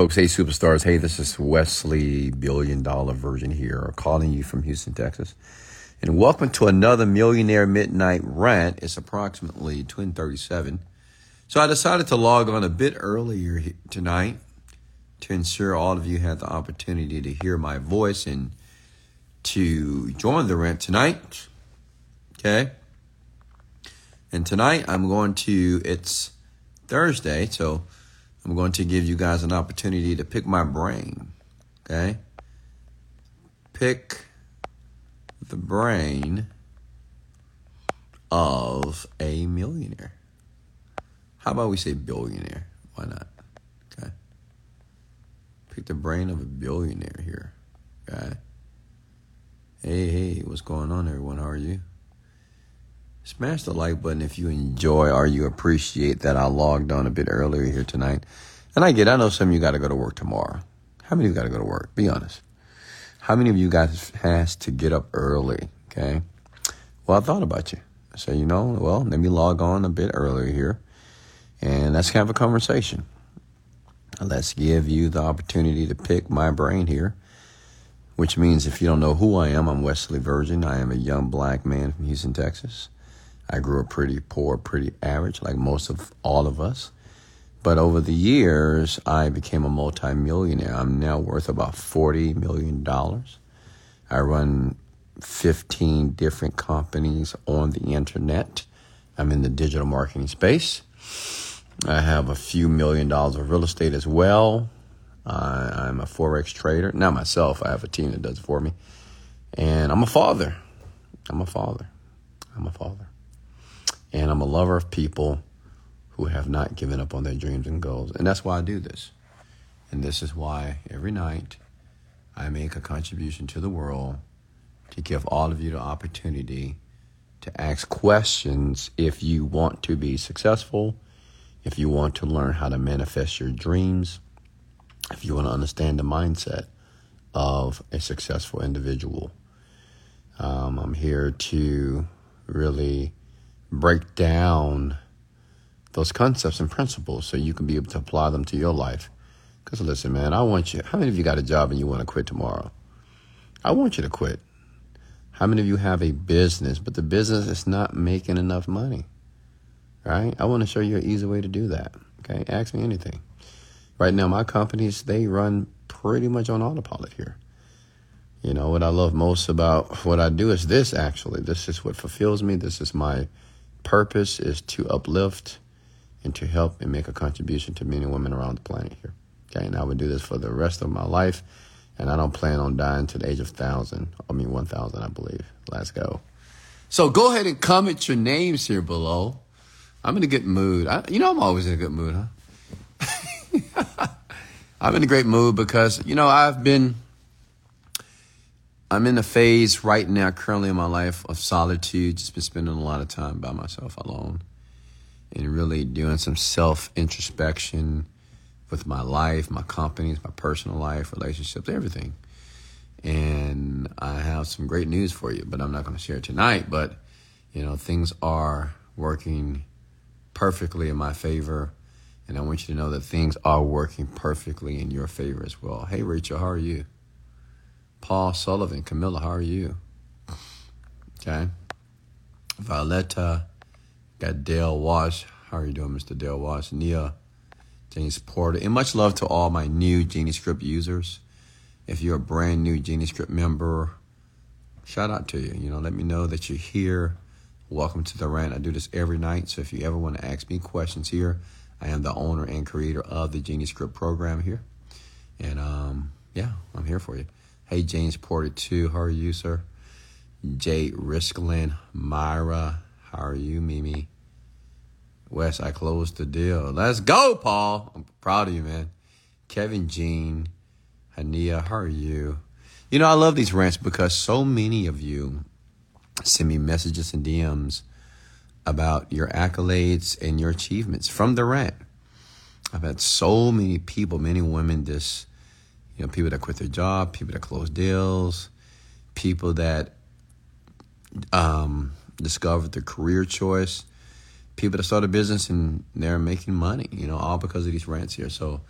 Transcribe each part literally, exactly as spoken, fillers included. folks. Hey, superstars. Hey, this is Wesley Billion Dollar Virgin here, calling you from Houston, Texas. And welcome to another Millionaire Midnight Rant. It's approximately ten thirty-seven. So I decided to log on a bit earlier tonight to ensure all of you had the opportunity to hear my voice and to join the rant tonight. Okay. And tonight I'm going to, it's Thursday, so I'm going to give you guys an opportunity to pick my brain, okay? Pick the brain of a millionaire. How about we say billionaire? Why not? Okay. Pick the brain of a billionaire here, okay? Hey, hey, what's going on, everyone? How are you? Smash the like button if you enjoy or you appreciate that I logged on a bit earlier here tonight. And I get, I know some of you got to go to work tomorrow. How many of you got to go to work? Be honest. How many of you guys has to get up early? Okay. Well, I thought about you. I said, you know, well, let me log on a bit earlier here. And let's have a conversation. Let's give you the opportunity to pick my brain here. Which means if you don't know who I am, I'm Wesley Virgin. I am a young black man from Houston, Texas. I grew up pretty poor, pretty average, like most of all of us. But over the years, I became a multimillionaire. I'm now worth about forty million dollars. I run fifteen different companies on the internet. I'm in the digital marketing space. I have a few million dollars of real estate as well. Uh, I'm a Forex trader. Not myself. I have a team that does it for me. And I'm a father. I'm a father. I'm a father. And I'm a lover of people who have not given up on their dreams and goals. And that's why I do this. And this is why every night I make a contribution to the world to give all of you the opportunity to ask questions if you want to be successful, if you want to learn how to manifest your dreams, if you want to understand the mindset of a successful individual. Um, I'm here to really break down those concepts and principles so you can be able to apply them to your life. Because listen, man, I want you, how many of you got a job and you want to quit tomorrow? I want you to quit. How many of you have a business, but the business is not making enough money, right? I want to show you an easy way to do that, okay? Ask me anything. Right now, my companies, they run pretty much on autopilot here. You know, what I love most about what I do is this, actually. This is what fulfills me. This is my purpose, is to uplift and to help and make a contribution to men and women around the planet here. Okay, and I would do this for the rest of my life, and I don't plan on dying to the age of thousand. I mean, one thousand, I believe. Let's go. So go ahead and comment your names here below. I'm in a good mood. I, you know, I'm always in a good mood, huh? I'm in a great mood because, you know, I've been, I'm in a phase right now currently in my life of solitude, just been spending a lot of time by myself alone and really doing some self-introspection with my life, my companies, my personal life, relationships, everything. And I have some great news for you, but I'm not going to share it tonight. But, you know, things are working perfectly in my favor. And I want you to know that things are working perfectly in your favor as well. Hey, Rachel, how are you? Paul Sullivan, Camilla, how are you? Okay. Violetta, got Dale Walsh. How are you doing, Mister Dale Walsh? Nia, Genius Porter. And much love to all my new GenieScript users. If you're a brand new GenieScript member, shout out to you. You know, let me know that you're here. Welcome to the rant. I do this every night. So if you ever want to ask me questions here, I am the owner and creator of the GenieScript program here. And, um, yeah, I'm here for you. Hey, James Porter, too. How are you, sir? Jay Risklin, Myra, how are you, Mimi? Wes, I closed the deal. Let's go, Paul. I'm proud of you, man. Kevin Jean, Hania, how are you? You know, I love these rants because so many of you send me messages and D Ms about your accolades and your achievements from the rant. I've had so many people, many women, this, you know, people that quit their job, people that close deals, people that um, discovered their career choice, people that start a business and they're making money, you know, all because of these rants here. So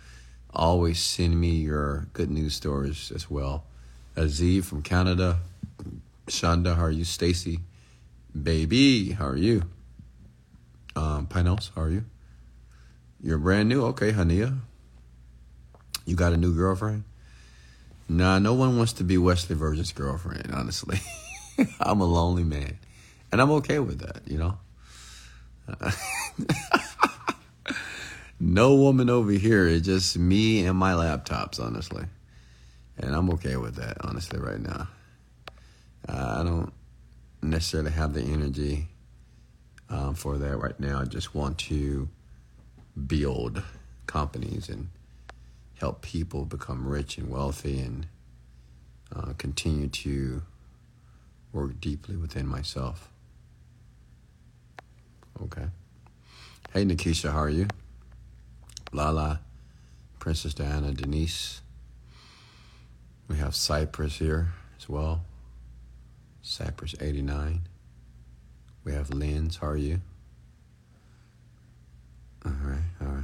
Always send me your good news stories as well. Aziz from Canada. Shonda, how are you? Stacy, baby, how are you? Um, Pinos, how are you? You're brand new? Okay, Hania. You got a new girlfriend? Nah, no one wants to be Wesley Virgin's girlfriend, honestly. I'm a lonely man. And I'm okay with that, you know? Uh, no woman over here. It's just me and my laptops, honestly. And I'm okay with that, honestly, right now. Uh, I don't necessarily have the energy um, for that right now. I just want to build companies and help people become rich and wealthy and uh, continue to work deeply within myself. Okay. Hey, Nikisha, how are you? Lala, Princess Diana, Denise. We have Cypress here as well. Cypress eighty-nine. We have Lens, how are you? All right, all right.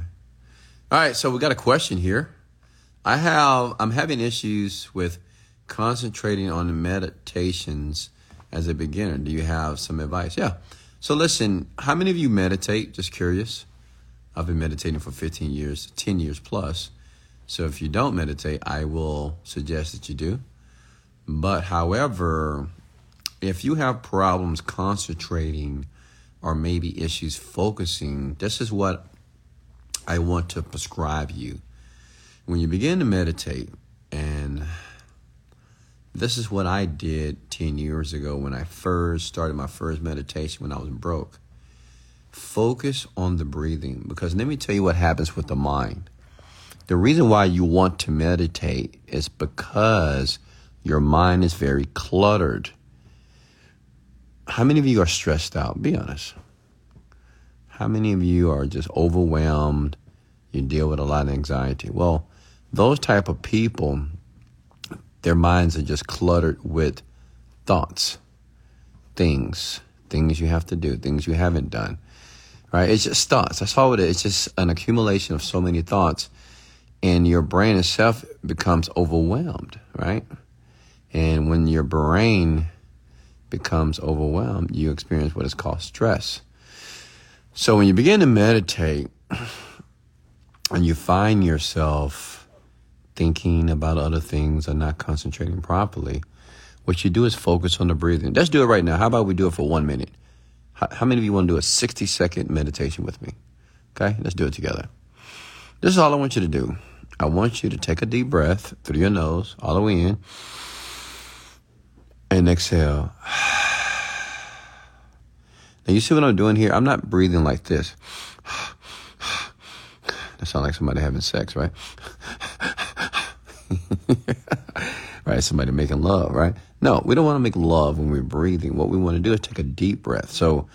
All right, so we got a question here. I have, I'm having issues with concentrating on meditations as a beginner. Do you have some advice? Yeah. So listen, how many of you meditate? Just curious. I've been meditating for fifteen years, ten years plus. So if you don't meditate, I will suggest that you do. But however, if you have problems concentrating or maybe issues focusing, this is what I want to prescribe you. When you begin to meditate, and this is what I did ten years ago when I first started my first meditation when I was broke. Focus on the breathing, because let me tell you what happens with the mind. The reason why you want to meditate is because your mind is very cluttered. How many of you are stressed out? Be honest. How many of you are just overwhelmed? You deal with a lot of anxiety. Well, those type of people, their minds are just cluttered with thoughts, things, things you have to do, things you haven't done, right? It's just thoughts. That's all it is. It's just an accumulation of so many thoughts, and your brain itself becomes overwhelmed, right? And when your brain becomes overwhelmed, you experience what is called stress. So when you begin to meditate and you find yourself thinking about other things or not concentrating properly, what you do is focus on the breathing. Let's do it right now. How about we do it for one minute? How, how many of you want to do a sixty second meditation with me? Okay, let's do it together. This is all I want you to do. I want you to take a deep breath through your nose, all the way in, and exhale. Now you see what I'm doing here? I'm not breathing like this. That sounds like somebody having sex, right? Right, somebody making love, right? No, we don't want to make love when we're breathing. What we want to do is take a deep breath. So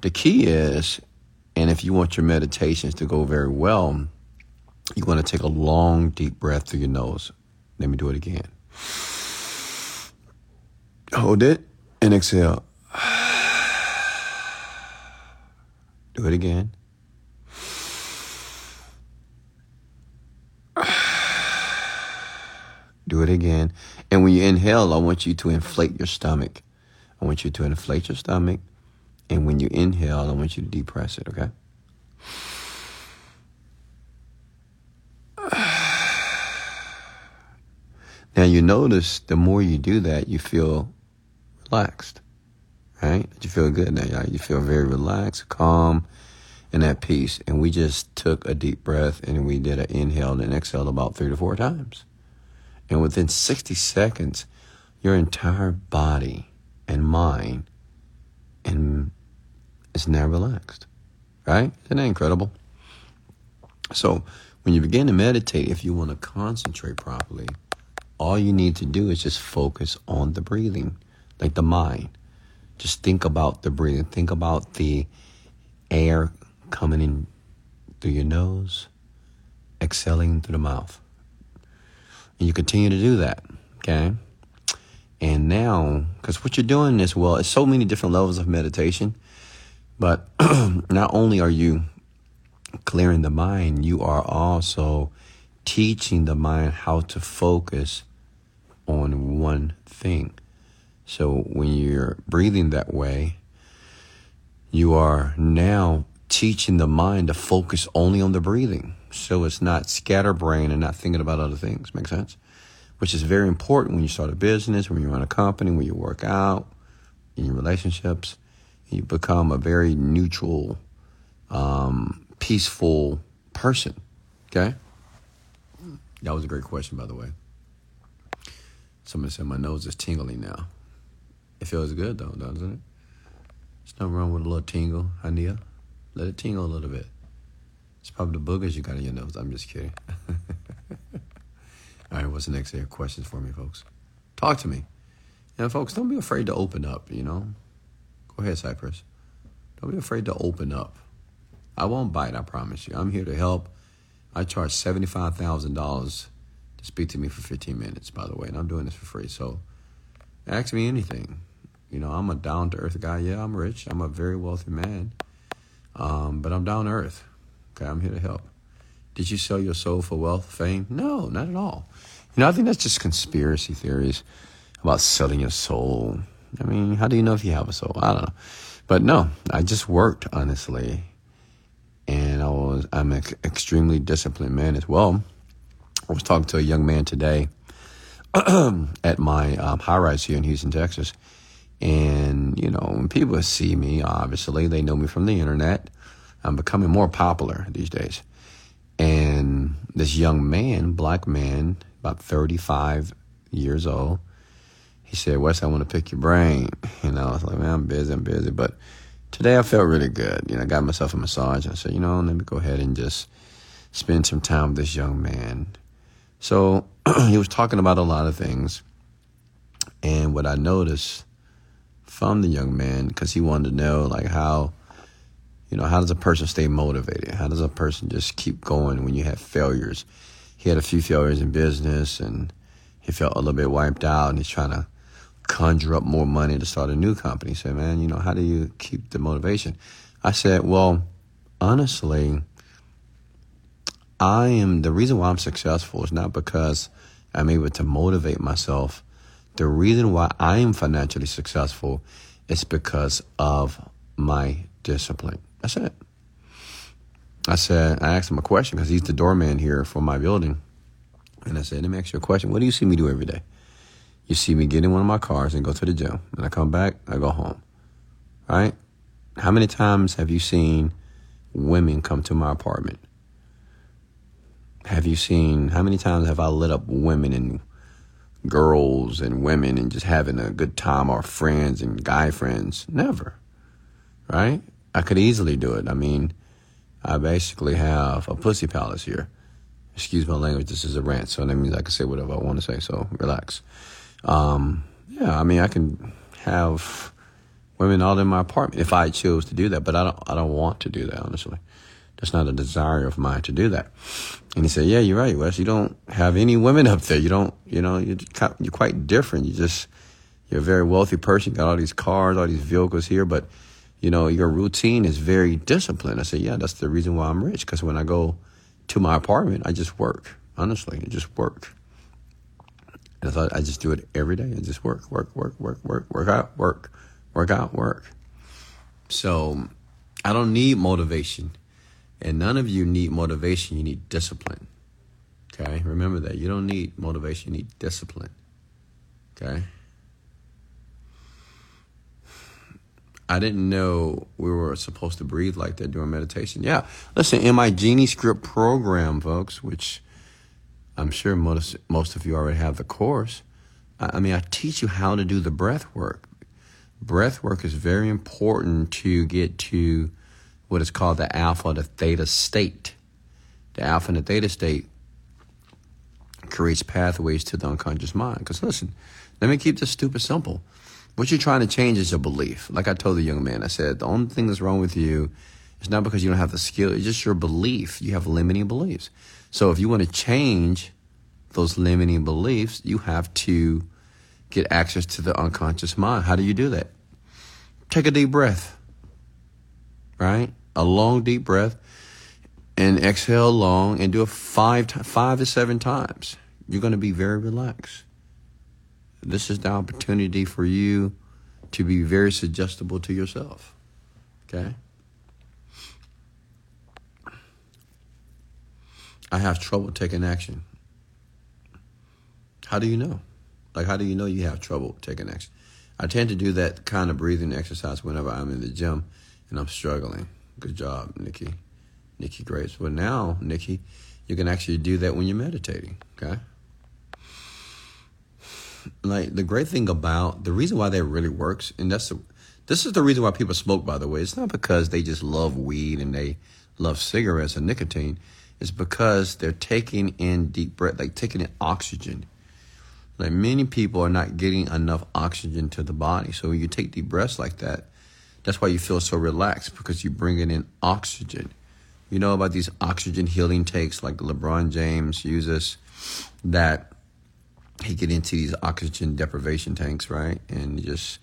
the key is, and if you want your meditations to go very well, you want to take a long, deep breath through your nose. Let me do it again. Hold it and exhale. Do it again. Do it again. And when you inhale, I want you to inflate your stomach. I want you to inflate your stomach. And when you inhale, I want you to depress it, okay? Now you notice the more you do that, you feel relaxed, right? You feel good now. You feel very relaxed, calm, and at peace. And we just took a deep breath and we did an inhale and exhale about three to four times. And within sixty seconds, your entire body and mind and is now relaxed, right? Isn't that incredible? So when you begin to meditate, if you want to concentrate properly, all you need to do is just focus on the breathing, like the mind. Just think about the breathing. Think about the air coming in through your nose, exhaling through the mouth. And you continue to do that, okay? And now, because what you're doing is, well, it's so many different levels of meditation, but not only are you clearing the mind, you are also teaching the mind how to focus on one thing. So when you're breathing that way, you are now teaching the mind to focus only on the breathing. So it's not scatterbrained and not thinking about other things. Make sense? Which is very important when you start a business, when you run a company, when you work out, in your relationships. You become a very neutral, um, peaceful person. Okay? That was a great question, by the way. Somebody said my nose is tingling now. It feels good, though, doesn't it? There's nothing wrong with a little tingle, Hania. Let it tingle a little bit. It's probably the boogers you got in your nose. I'm just kidding. All right, what's the next here? Questions for me, folks. Talk to me. And, folks, don't be afraid to open up, you know? Go ahead, Cypress. Don't be afraid to open up. I won't bite, I promise you. I'm here to help. I charge seventy-five thousand dollars to speak to me for fifteen minutes, by the way, and I'm doing this for free. So ask me anything. You know, I'm a down-to-earth guy. Yeah, I'm rich. I'm a very wealthy man. Um, but I'm down-to-earth. Okay, I'm here to help. Did you sell your soul for wealth, fame? No, not at all. You know, I think that's just conspiracy theories about selling your soul. I mean, how do you know if you have a soul? I don't know. But no, I just worked, honestly. And I was, I'm an extremely disciplined man as well. I was talking to a young man today at my um, high-rise here in Houston, Texas. And, you know, when people see me, obviously, they know me from the internet. I'm becoming more popular these days. And this young man, black man, about thirty-five years old, he said, Wes, I want to pick your brain. And I was like, man, I'm busy, I'm busy. But today I felt really good. You know, I got myself a massage. And I said, you know, let me go ahead and just spend some time with this young man. So he was talking about a lot of things. And what I noticed from the young man, because he wanted to know, like, how, you know, how does a person stay motivated? How does a person just keep going when you have failures? He had a few failures in business, and he felt a little bit wiped out, and he's trying to conjure up more money to start a new company. He said, man, you know, how do you keep the motivation? I said, well, honestly, I am, the reason why I'm successful is not because I'm able to motivate myself. The reason why I am financially successful is because of my discipline. That's it. I said, I asked him a question because he's the doorman here for my building. And I said, let me ask you a question. What do you see me do every day? You see me get in one of my cars and go to the gym. And I come back, I go home. Right? How many times have you seen women come to my apartment? Have you seen, how many times have I lit up women and girls and women and just having a good time, or friends and guy friends? Never. Right? I could easily do it. I mean, I basically have a pussy palace here. Excuse my language, this is a rant, so that means I can say whatever I want to say, so relax. Um, yeah, I mean, I can have women all in my apartment if I chose to do that, but I don't I don't want to do that, honestly. That's not a desire of mine to do that. And he said, yeah, you're right, Wes. You don't have any women up there. You don't, you know, you're, you're quite different. You just, you're a very wealthy person, got all these cars, all these vehicles here, but, you know, your routine is very disciplined. I said, yeah, that's the reason why I'm rich, because when I go to my apartment, I just work. Honestly, I just work. And I thought I just do it every day. I just work, work, work, work, work, work out, work, work out, work. So I don't need motivation. And none of you need motivation. You need discipline. Okay? Remember that. You don't need motivation. You need discipline. Okay? I didn't know we were supposed to breathe like that during meditation. Yeah, listen, in my Genie Script program, folks, which I'm sure most, most of you already have the course, I, I mean, I teach you how to do the breath work. Breath work is very important to get to what is called the alpha, the theta state. The alpha and the theta state creates pathways to the unconscious mind. Because listen, let me keep this stupid simple. What you're trying to change is your belief. Like I told the young man, I said, the only thing that's wrong with you is not because you don't have the skill. It's just your belief. You have limiting beliefs. So if you want to change those limiting beliefs, you have to get access to the unconscious mind. How do you do that? Take a deep breath, right? A long, deep breath. and exhale long and do it five, five to seven times. You're going to be very relaxed. This is the opportunity for you to be very suggestible to yourself. Okay? I have trouble taking action. How do you know? Like, how do you know you have trouble taking action? I tend to do that kind of breathing exercise whenever I'm in the gym and I'm struggling. Good job, Nikki. Nikki Grace. Well, now, Nikki, you can actually do that when you're meditating, okay? Like, the great thing about, the reason why that really works, and that's the, this is the reason why people smoke, by the way. It's not because they just love weed and they love cigarettes and nicotine. It's because they're taking in deep breath, like taking in oxygen. Like, many people are not getting enough oxygen to the body. So when you take deep breaths like that, that's why you feel so relaxed, because you're bringing in oxygen. You know about these oxygen healing takes, like LeBron James uses that. He gets into these oxygen deprivation tanks, right? And he just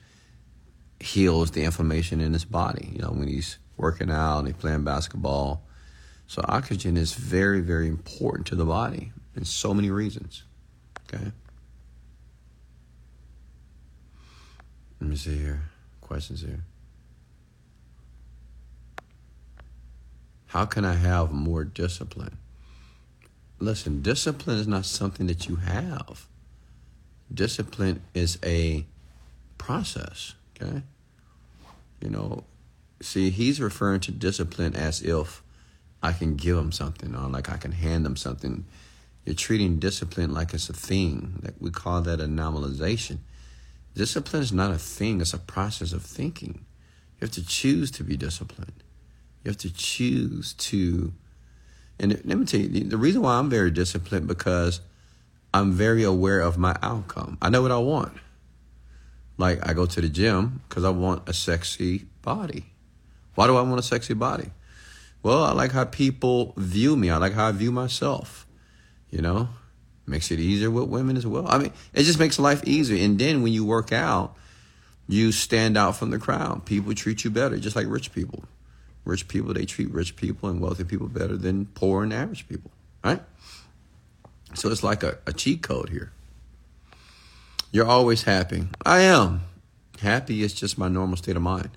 heals the inflammation in his body, you know, when he's working out and he's playing basketball. So oxygen is very, very important to the body in so many reasons, okay? Let me see here. Questions here. How can I have more discipline? Listen, discipline is not something that you have. Discipline is a process, okay? You know, see, he's referring to discipline as if I can give him something, or like I can hand him something. You're treating discipline like it's a thing. Like, we call that a nominalization. Discipline is not a thing. It's a process of thinking. You have to choose to be disciplined. You have to choose to, and let me tell you, the reason why I'm very disciplined, because I'm very aware of my outcome. I know what I want. Like, I go to the gym because I want a sexy body. Why do I want a sexy body? Well, I like how people view me. I like how I view myself, you know. Makes it easier with women as well. I mean, it just makes life easier. And then when you work out, you stand out from the crowd. People treat you better, just like rich people. Rich people, they treat rich people and wealthy people better than poor and average people, right? So it's like a, a cheat code here. You're always happy. I am. Happy is just my normal state of mind.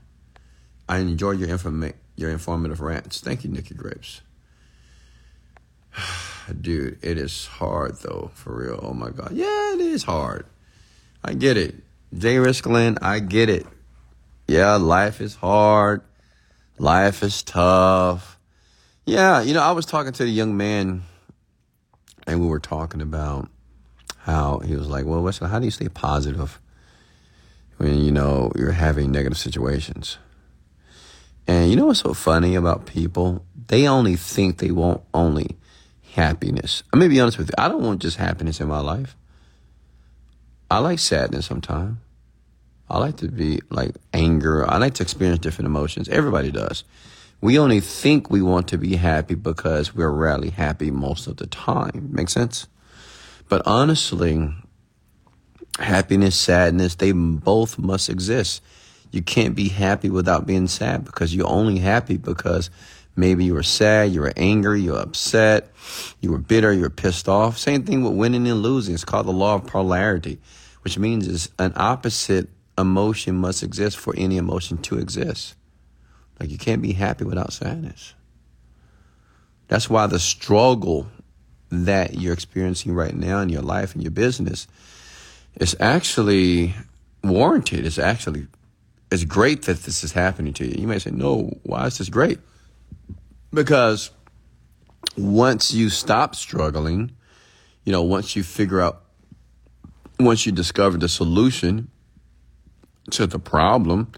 I enjoy your informa- your informative rants. Thank you, Nikki Grapes. Dude, it is hard, though, for real. Oh, my God. Yeah, it is hard. I get it. Jay Risklin, I get it. Yeah, life is hard. Life is tough. Yeah, you know, I was talking to the young man, and we were talking about how he was like, well, Wesley, how do you stay positive when, you know, you're having negative situations? And you know what's so funny about people? They only think they want only happiness. I'm going to be honest with you. I don't want just happiness in my life. I like sadness sometimes. I like to be like anger. I like to experience different emotions. Everybody does. We only think we want to be happy because we're rarely happy most of the time. Make sense? But honestly, happiness, sadness, they both must exist. You can't be happy without being sad, because you're only happy because maybe you were sad, you were angry, you were upset, you were bitter, you were pissed off. Same thing with winning and losing. It's called the law of polarity, which means it's an opposite emotion must exist for any emotion to exist. Like, you can't be happy without sadness. That's why the struggle that you're experiencing right now in your life and your business is actually warranted. It's actually, it's great that this is happening to you. You may say, no, why is this great? Because once you stop struggling, you know, once you figure out, once you discover the solution to the problem,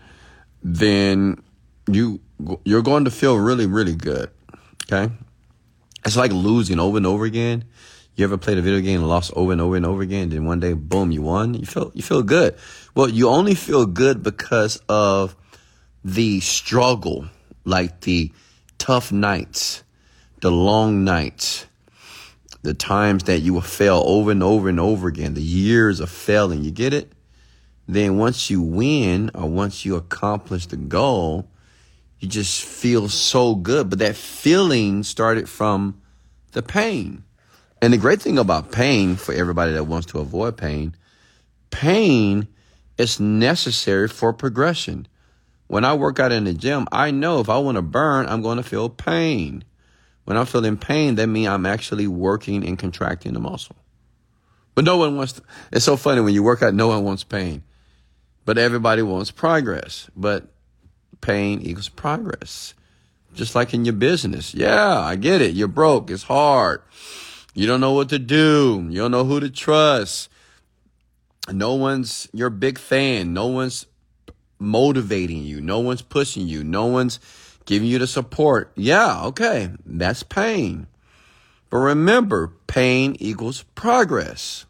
then you, you're going to feel really, really good, okay? It's like losing over and over again. You ever played a video game and lost over and over and over again, then one day, boom, you won? You feel, you feel good. Well, you only feel good because of the struggle, like the tough nights, the long nights, the times that you will fail over and over and over again, the years of failing. You get it? Then once you win, or once you accomplish the goal, You just feel so good. But that feeling started from the pain. And the great thing about pain, for everybody that wants to avoid pain, pain is necessary for progression. When I work out in the gym, I know if I want to burn, I'm going to feel pain. When I'm feeling pain, that means I'm actually working and contracting the muscle. But no one wants to. It's so funny. When you work out, no one wants pain. But everybody wants progress. But pain equals progress. Just like in your business. Yeah, I get it. You're broke. It's hard. You don't know what to do. You don't know who to trust. No one's your big fan. No one's motivating you. No one's pushing you. No one's giving you the support. Yeah, okay. That's pain. But remember, pain equals progress.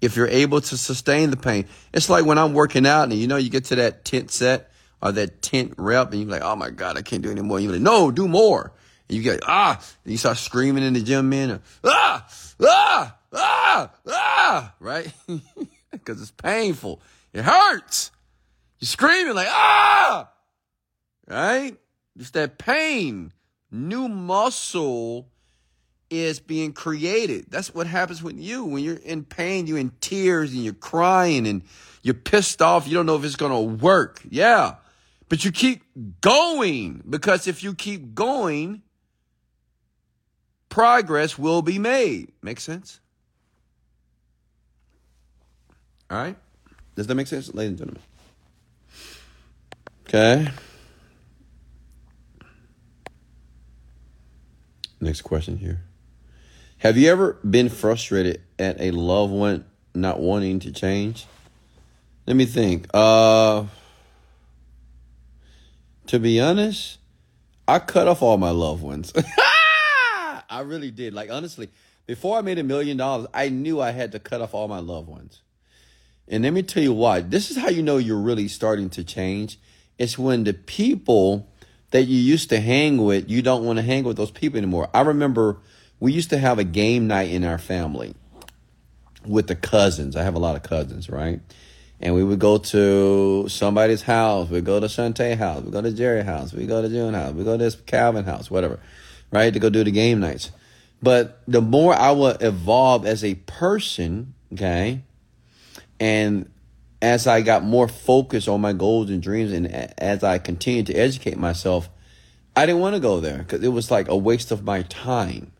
If you're able to sustain the pain. It's like when I'm working out and you know you get to that tenth set or that tenth rep and you're like, oh my God, I can't do anymore. You're like, no, do more. And you get, ah, and you start screaming in the gym, man. Ah, ah, ah, ah, right? Because it's painful. It hurts. You're screaming like, ah, right? It's that pain. New muscle is being created. That's what happens with you. When you're in pain, you're in tears and you're crying and you're pissed off. You don't know if it's going to work. Yeah. But you keep going, because if you keep going, progress will be made. Make sense? All right. Does that make sense, ladies and gentlemen? Okay. Next question here. Have you ever been frustrated at a loved one not wanting to change? Let me think. Uh, to be honest, I cut off all my loved ones. I really did. Like, honestly, before I made a million dollars, I knew I had to cut off all my loved ones. And let me tell you why. This is how you know you're really starting to change. It's when the people that you used to hang with, you don't want to hang with those people anymore. I remember we used to have a game night in our family with the cousins. I have a lot of cousins, right? And we would go to somebody's house. We'd go to Shantae's house. We'd go to Jerry's house. We'd go to June's house. We'd go to this Calvin house, whatever, right, to go do the game nights. But the more I would evolve as a person, okay, and as I got more focused on my goals and dreams, and as I continued to educate myself, I didn't want to go there because it was like a waste of my time.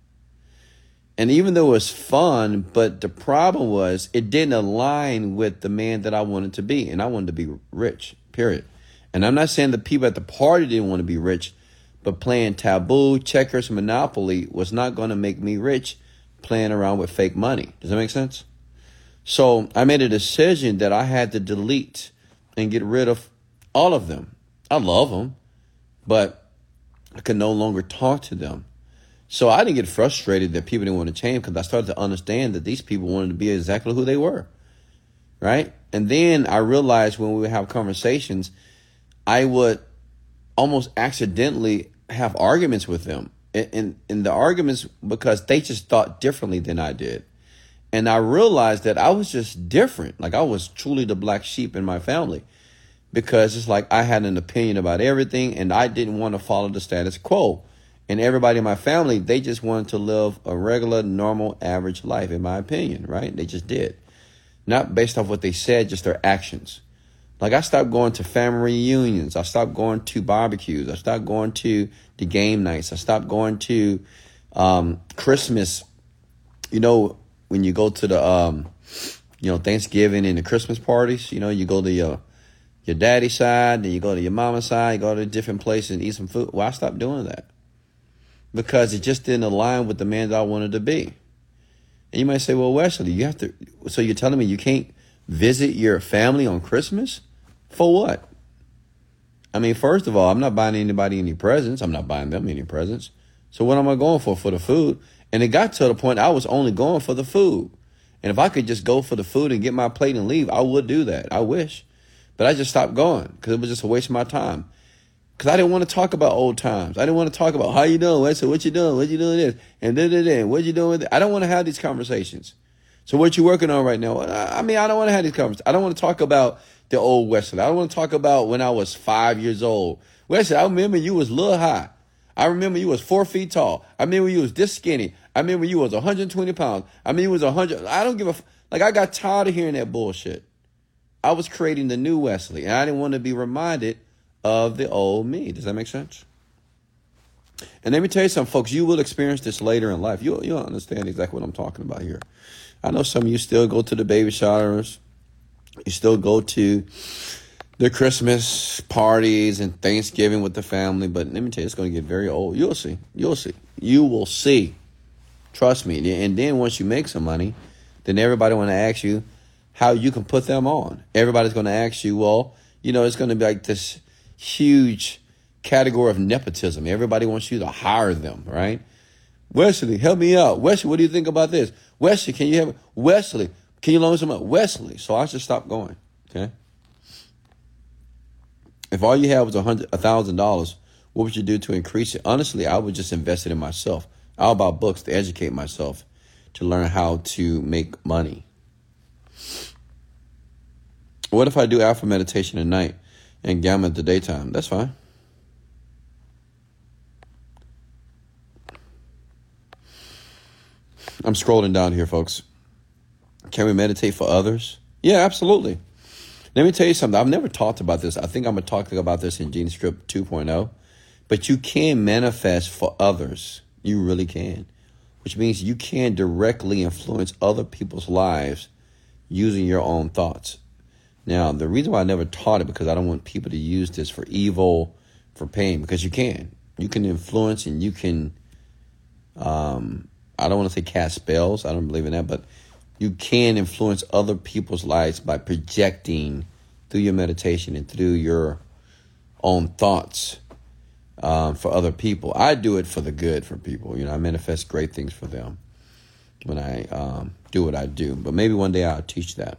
And even though it was fun, but the problem was it didn't align with the man that I wanted to be. And I wanted to be rich, period. And I'm not saying the people at the party didn't want to be rich, but playing Taboo, Checkers, Monopoly was not going to make me rich playing around with fake money. Does that make sense? So I made a decision that I had to delete and get rid of all of them. I love them, but I could no longer talk to them. So I didn't get frustrated that people didn't want to change, because I started to understand that these people wanted to be exactly who they were, right? And then I realized when we would have conversations, I would almost accidentally have arguments with them. And, and, and the arguments, because they just thought differently than I did. And I realized that I was just different. Like, I was truly the black sheep in my family, because it's like I had an opinion about everything and I didn't want to follow the status quo. And everybody in my family, they just wanted to live a regular, normal, average life, in my opinion, right? They just did. Not based off what they said, just their actions. Like, I stopped going to family reunions. I stopped going to barbecues. I stopped going to the game nights. I stopped going to um, Christmas, you know, when you go to the, um, you know, Thanksgiving and the Christmas parties, you know, you go to your, your daddy's side, then you go to your mama's side, you go to different places and eat some food. Well, I stopped doing that because it just didn't align with the man that I wanted to be. And you might say, well, Wesley, you have to, so you're telling me you can't visit your family on Christmas? For what? I mean, first of all, I'm not buying anybody any presents. I'm not buying them any presents. So what am I going for? For the food? And it got to the point I was only going for the food. And if I could just go for the food and get my plate and leave, I would do that. I wish. But I just stopped going because it was just a waste of my time. Because I didn't want to talk about old times. I didn't want to talk about how you doing, Wesley, what you doing, what you doing this, and da da da, what you doing with it. I don't want to have these conversations. So what you working on right now? I mean, I don't want to have these conversations. I don't want to talk about the old Wesley. I don't want to talk about when I was five years old Wes said, I remember you was little high. I remember you was four feet tall. I remember you was this skinny. I remember you was one hundred twenty pounds. I mean, you was one hundred. I don't give a... F- like, I got tired of hearing that bullshit. I was creating the new Wesley, and I didn't want to be reminded of the old me. Does that make sense? And let me tell you something, folks. You will experience this later in life. You'll, you'll understand exactly what I'm talking about here. I know some of you still go to the baby showers. You still go to the Christmas parties and Thanksgiving with the family. But let me tell you, it's going to get very old. You'll see. You'll see. You will see. Trust me. And then once you make some money, then everybody want to ask you how you can put them on. Everybody's going to ask you, well, you know, it's going to be like this huge category of nepotism. Everybody wants you to hire them, right? Wesley, help me out. Wesley, what do you think about this? Wesley, can you help? Wesley, can you loan some up? Wesley. So I should stop going, okay? If all you had was one thousand dollars, what would you do to increase it? Honestly, I would just invest it in myself. I'll buy books to educate myself, to learn how to make money. What if I do alpha meditation at night and gamma at the daytime? That's fine. I'm scrolling down here, folks. Can we meditate for others? Yeah, absolutely. Let me tell you something. I've never talked about this. I think I'm going to talk about this in GeneScript two point oh. But you can manifest for others. You really can. Which means you can directly influence other people's lives using your own thoughts. Now, the reason why I never taught it, because I don't want people to use this for evil, for pain, because you can. You can influence and you can... Um, I don't want to say cast spells. I don't believe in that, but you can influence other people's lives by projecting through your meditation and through your own thoughts um, for other people. I do it for the good for people. You know, I manifest great things for them when I um, do what I do. But maybe one day I'll teach that.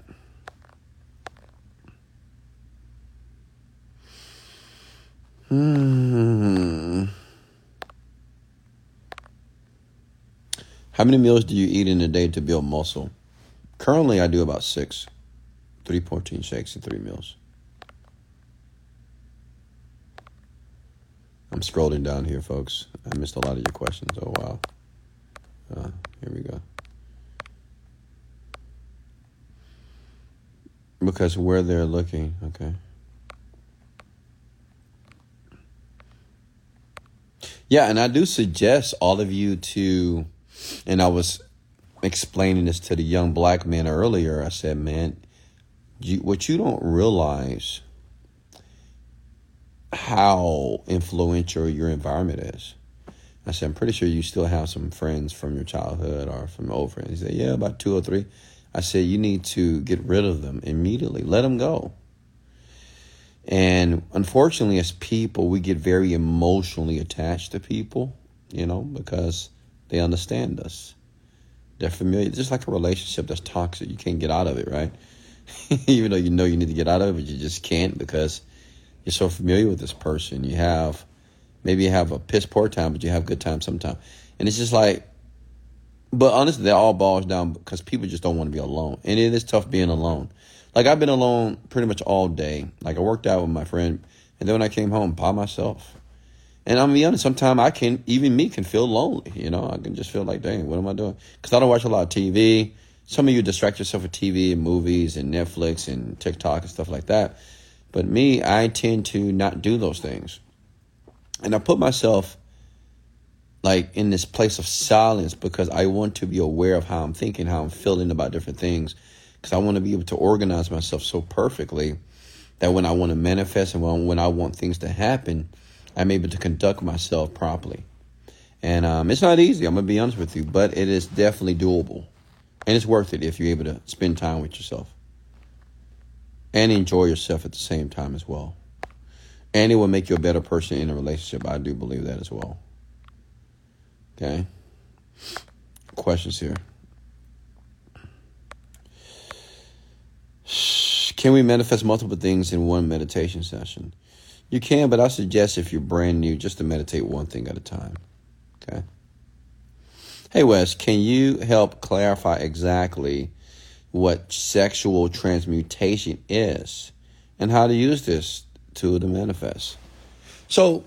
Hmm. How many meals do you eat in a day to build muscle? Currently, I do about six. Three protein shakes and three meals. I'm scrolling down here, folks. I missed a lot of your questions. Oh, wow. Uh, here we go. Because where they're looking, okay. Yeah, and I do suggest all of you to... And I was explaining this to the young black men earlier. I said, man, you, what you don't realize how influential your environment is. I said, I'm pretty sure you still have some friends from your childhood or from old friends. He said, yeah, about two or three. I said, you need to get rid of them immediately. Let them go. And unfortunately, as people, we get very emotionally attached to people, you know, because... they understand us. They're familiar. It's just like a relationship that's toxic. You can't get out of it, right? Even though you know you need to get out of it, but you just can't because you're so familiar with this person. You have, maybe you have a piss poor time, but you have a good time sometimes. And it's just like, but honestly, that all boils down because people just don't want to be alone. And it is tough being alone. Like I've been alone pretty much all day. Like I worked out with my friend. And then when I came home by myself, and I'm young, sometimes I can, even me can feel lonely, you know. I can just feel like, dang, what am I doing? Because I don't watch a lot of T V. Some of you distract yourself with T V and movies and Netflix and TikTok and stuff like that. But me, I tend to not do those things. And I put myself, like, in this place of silence because I want to be aware of how I'm thinking, how I'm feeling about different things. Because I want to be able to organize myself so perfectly that when I want to manifest and when, when I want things to happen, I'm able to conduct myself properly. And um, it's not easy, I'm going to be honest with you, but it is definitely doable. And it's worth it if you're able to spend time with yourself. And enjoy yourself at the same time as well. And it will make you a better person in a relationship. I do believe that as well. Okay. Questions here. Can we manifest multiple things in one meditation session? You can, but I suggest if you're brand new, just to meditate one thing at a time, okay? Hey, Wes, can you help clarify exactly what sexual transmutation is and how to use this tool to manifest? So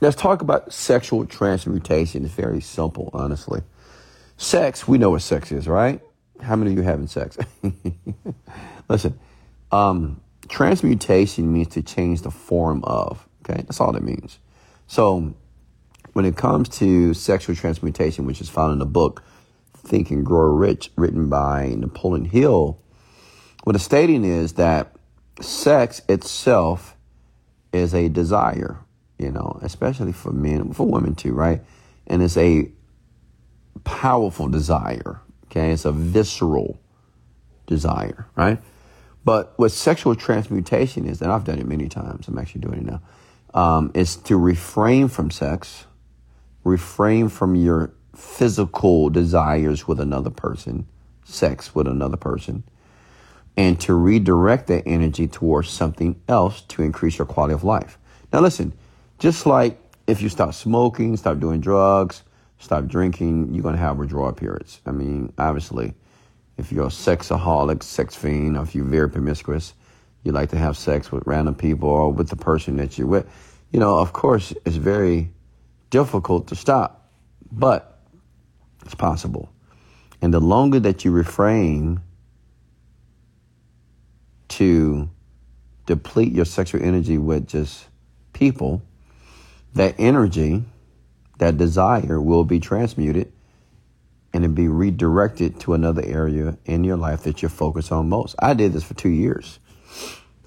let's talk about sexual transmutation. It's very simple, honestly. Sex, we know what sex is, right? How many of you having sex? Listen, um, transmutation means to change the form of, okay? That's all that means. So when it comes to sexual transmutation, which is found in the book, Think and Grow Rich, written by Napoleon Hill, what it's stating is that sex itself is a desire, you know, especially for men, for women too, right? And it's a powerful desire, okay? It's a visceral desire, right? But what sexual transmutation is, and I've done it many times, I'm actually doing it now, um, is to refrain from sex, refrain from your physical desires with another person, sex with another person, and to redirect that energy towards something else to increase your quality of life. Now, listen, just like if you stop smoking, stop doing drugs, stop drinking, you're going to have withdrawal periods. I mean, obviously, if you're a sexaholic, sex fiend, or if you're very promiscuous, you like to have sex with random people or with the person that you're with, you know, of course, it's very difficult to stop, but it's possible. And the longer that you refrain to deplete your sexual energy with just people, that energy, that desire will be transmuted and it'll be redirected to another area in your life that you're focused on most. I did this for two years.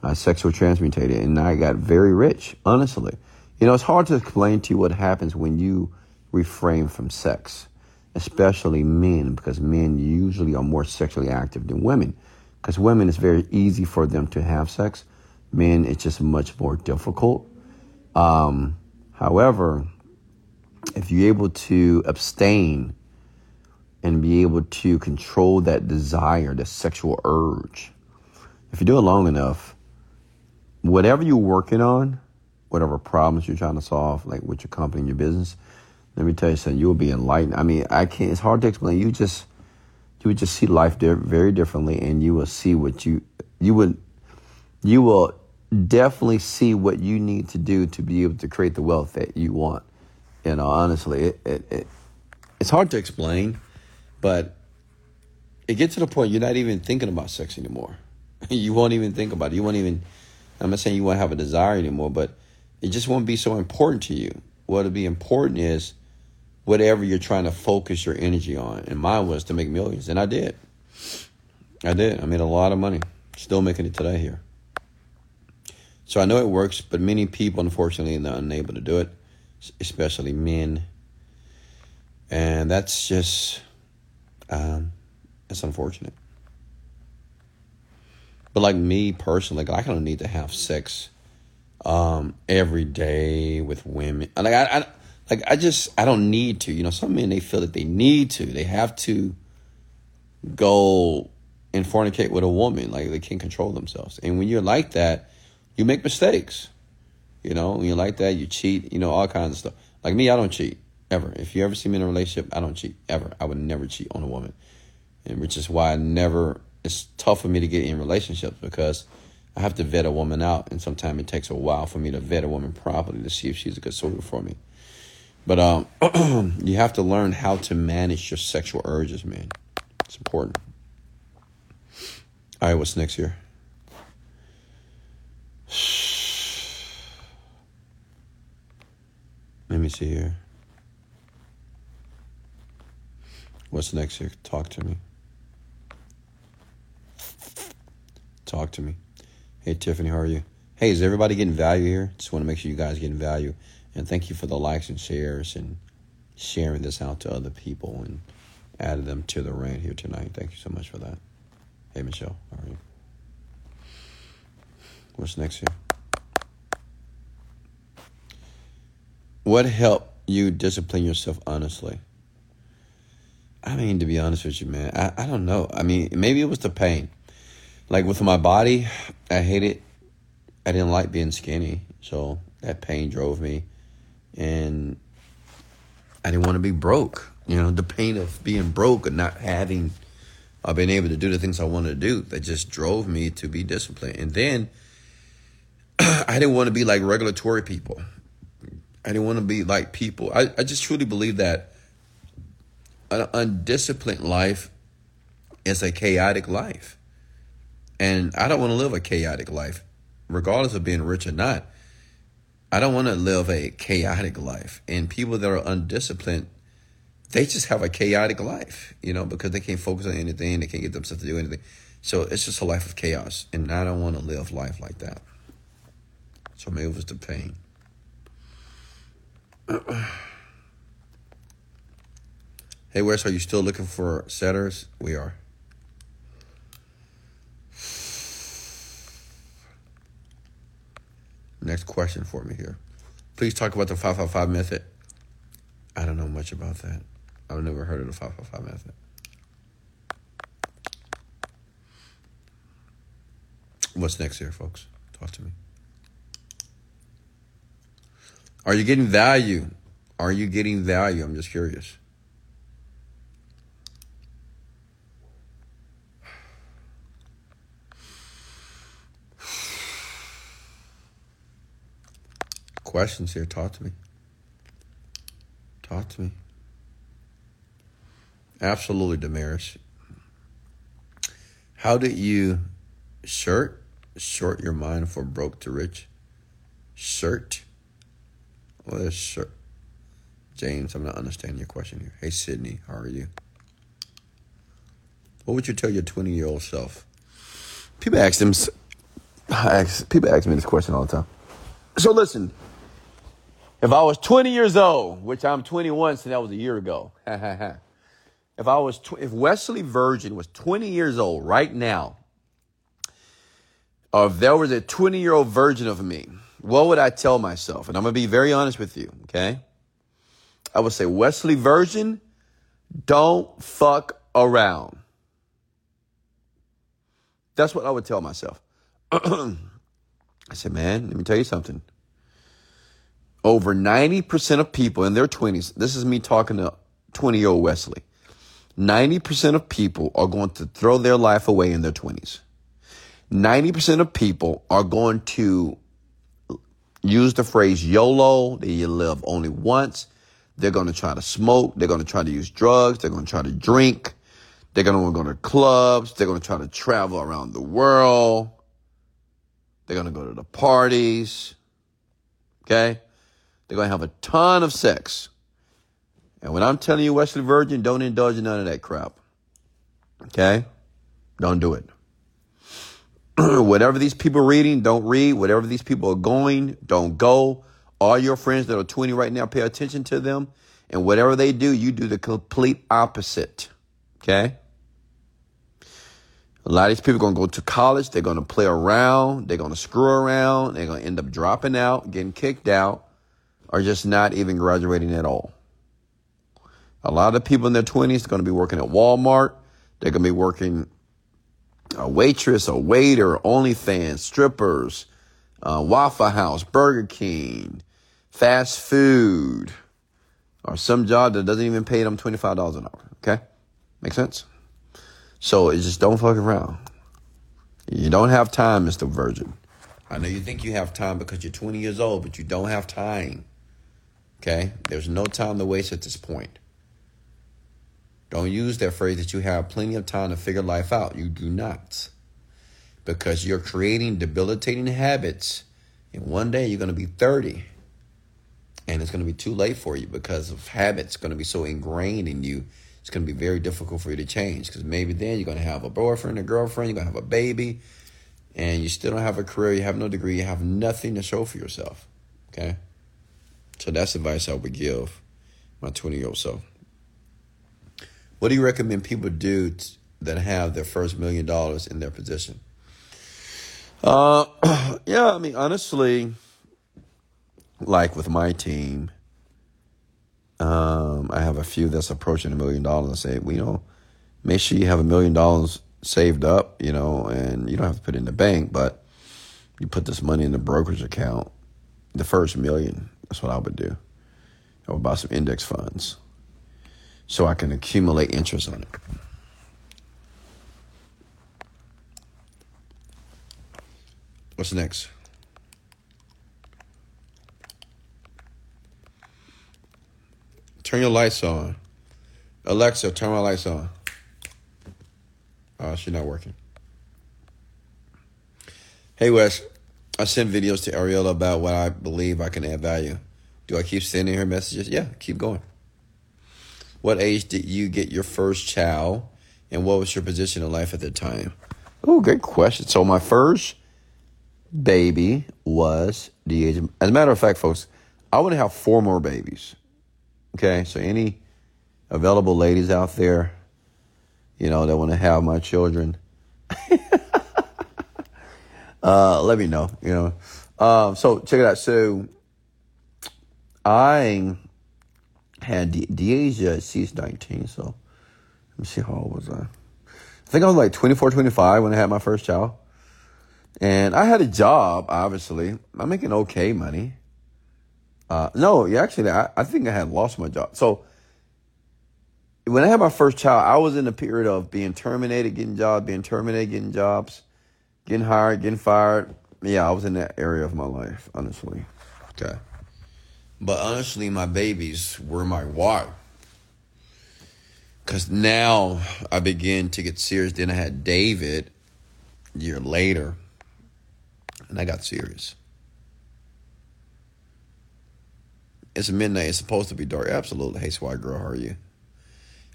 I sexual transmuted it and I got very rich, honestly. You know, it's hard to explain to you what happens when you refrain from sex, especially men, because men usually are more sexually active than women. Because women, it's very easy for them to have sex. Men, it's just much more difficult. Um, however, if you're able to abstain and be able to control that desire, that sexual urge, if you do it long enough, whatever you're working on, whatever problems you're trying to solve, like with your company and your business, let me tell you something, you'll be enlightened. I mean, I can't, it's hard to explain. You just... You would just see life very differently, and you will see what you you would you will definitely see what you need to do to be able to create the wealth that you want. You know, honestly, it, it, it it's hard to explain, but it gets to the point you're not even thinking about sex anymore. You won't even think about it. You won't even. I'm not saying you won't have a desire anymore, but it just won't be so important to you. What'll be important is whatever you're trying to focus your energy on. And mine was to make millions. And I did. I did. I made a lot of money. Still making it today here. So I know it works, but many people, unfortunately, are unable to do it, especially men. And that's just, um, that's unfortunate. But like me personally, like I don't need to have sex um, every day with women. Like I... I Like, I just, I don't need to. You know, some men, they feel that they need to. They have to go and fornicate with a woman. Like, they can't control themselves. And when you're like that, you make mistakes. You know, when you're like that, you cheat, you know, all kinds of stuff. Like me, I don't cheat, ever. If you ever see me in a relationship, I don't cheat, ever. I would never cheat on a woman. And which is why I never, it's tough for me to get in relationships because I have to vet a woman out. And sometimes it takes a while for me to vet a woman properly to see if she's a good suitor for me. But um, you have to learn how to manage your sexual urges, man. It's important. All right, what's next here? Let me see here. What's next here? Talk to me. Talk to me. Hey, Tiffany, how are you? Hey, is everybody getting value here? Just want to make sure you guys are getting value. And thank you for the likes and shares and sharing this out to other people and adding them to the rant here tonight. Thank you so much for that. Hey, Michelle. All right. What's next here? What helped you discipline yourself honestly? I mean, to be honest with you, man, I, I don't know. I mean, maybe it was the pain. Like with my body, I hated. I didn't like being skinny. So that pain drove me. And I didn't want to be broke. You know, the pain of being broke and not having or being able to do the things I wanted to do, that just drove me to be disciplined. And then I didn't want to be like regulatory people. I didn't want to be like people. I, I just truly believe that an undisciplined life is a chaotic life. And I don't want to live a chaotic life, regardless of being rich or not. I don't want to live a chaotic life. And people that are undisciplined, they just have a chaotic life, you know, because they can't focus on anything. They can't get themselves to do anything. So it's just a life of chaos. And I don't want to live life like that. So maybe it was the pain. Hey, Wes, are you still looking for setters? We are. Next question for me here. Please talk about the five five five method. I don't know much about that. I've never heard of the five five five method. What's next here, folks? Talk to me. Are you getting value? Are you getting value? I'm just curious. Questions here. Talk to me. Talk to me. Absolutely, Damaris. How did you shirt, short your mind from broke to rich? Shirt. What is shirt? James, I'm not understanding your question here. Hey, Sydney, how are you? What would you tell your twenty-year-old self? People ask them. I ask, people ask me this question all the time. So listen. If I was twenty years old, which I'm twenty-one, so that was a year ago. if I was, tw- if Wesley Virgin was twenty years old right now, or if there was a twenty-year-old virgin of me, what would I tell myself? And I'm going to be very honest with you, okay? I would say, Wesley Virgin, don't fuck around. That's what I would tell myself. I said, man, let me tell you something. Over ninety percent of people in their twenties, this is me talking to twenty-year-old Wesley, ninety percent of people are going to throw their life away in their twenties. ninety percent of people are going to use the phrase YOLO, that you live only once. They're going to try to smoke. They're going to try to use drugs. They're going to try to drink. They're going to want to go to clubs. They're going to try to travel around the world. They're going to go to the parties. Okay? They're going to have a ton of sex. And when I'm telling you, Wesley Virgin, don't indulge in none of that crap. Okay? Don't do it. Whatever these people are reading, don't read. Whatever these people are going, don't go. All your friends that are twenty right now, pay attention to them. And whatever they do, you do the complete opposite. Okay? A lot of these people are going to go to college. They're going to play around. They're going to screw around. They're going to end up dropping out, getting kicked out, or just not even graduating at all. A lot of people in their twenties are going to be working at Walmart. They're going to be working a waitress, a waiter, OnlyFans, strippers, uh, Waffle House, Burger King, fast food, or some job that doesn't even pay them twenty-five dollars an hour. Okay? Make sense? So it's just don't fuck around. You don't have time, Mister Virgin. I know you think you have time because you're twenty years old, but you don't have time. Okay? There's no time to waste at this point. Don't use that phrase that you have plenty of time to figure life out. You do not. Because you're creating debilitating habits. And one day you're going to be thirty. And it's going to be too late for you because of habits going to be so ingrained in you. It's going to be very difficult for you to change. Because maybe then you're going to have a boyfriend, a girlfriend. You're going to have a baby. And you still don't have a career. You have no degree. You have nothing to show for yourself. Okay? So that's advice I would give my twenty-year-old self. What do you recommend people do t- that have their first million dollars in their position? Uh, yeah, I mean, honestly, like with my team, um, I have a few that's approaching a million dollars. I say, well, you know, make sure you have a million dollars saved up, you know, and you don't have to put it in the bank, but you put this money in the brokerage account, the first million. That's what I would do. I would buy some index funds so I can accumulate interest on it. What's next? Turn your lights on. Alexa, turn my lights on. Uh, she's not working. Hey, Wes. I send videos to Ariella about what I believe I can add value. Do I keep sending her messages? Yeah, keep going. What age did you get your first child? And what was your position in life at the time? Oh, great question. So my first baby was the age of... As a matter of fact, folks, I want to have four more babies. Okay? So any available ladies out there, you know, that want to have my children, uh, let me know, you know. Um, so check it out. So I had De- DeAsia, she's nineteen, so... Let me see, how old was I? I think I was like twenty-four, twenty-five when I had my first child. And I had a job, obviously. I'm making okay money. Uh, no, yeah, actually, I, I think I had lost my job. So when I had my first child, I was in a period of being terminated, getting jobs, being terminated, getting jobs, getting hired, getting fired. Yeah, I was in that area of my life, honestly. Okay. But honestly, my babies were my why. Because now I began to get serious. Then I had David a year later, and I got serious. It's midnight. It's supposed to be dark. Absolutely. Hey, Swag Girl, how are you?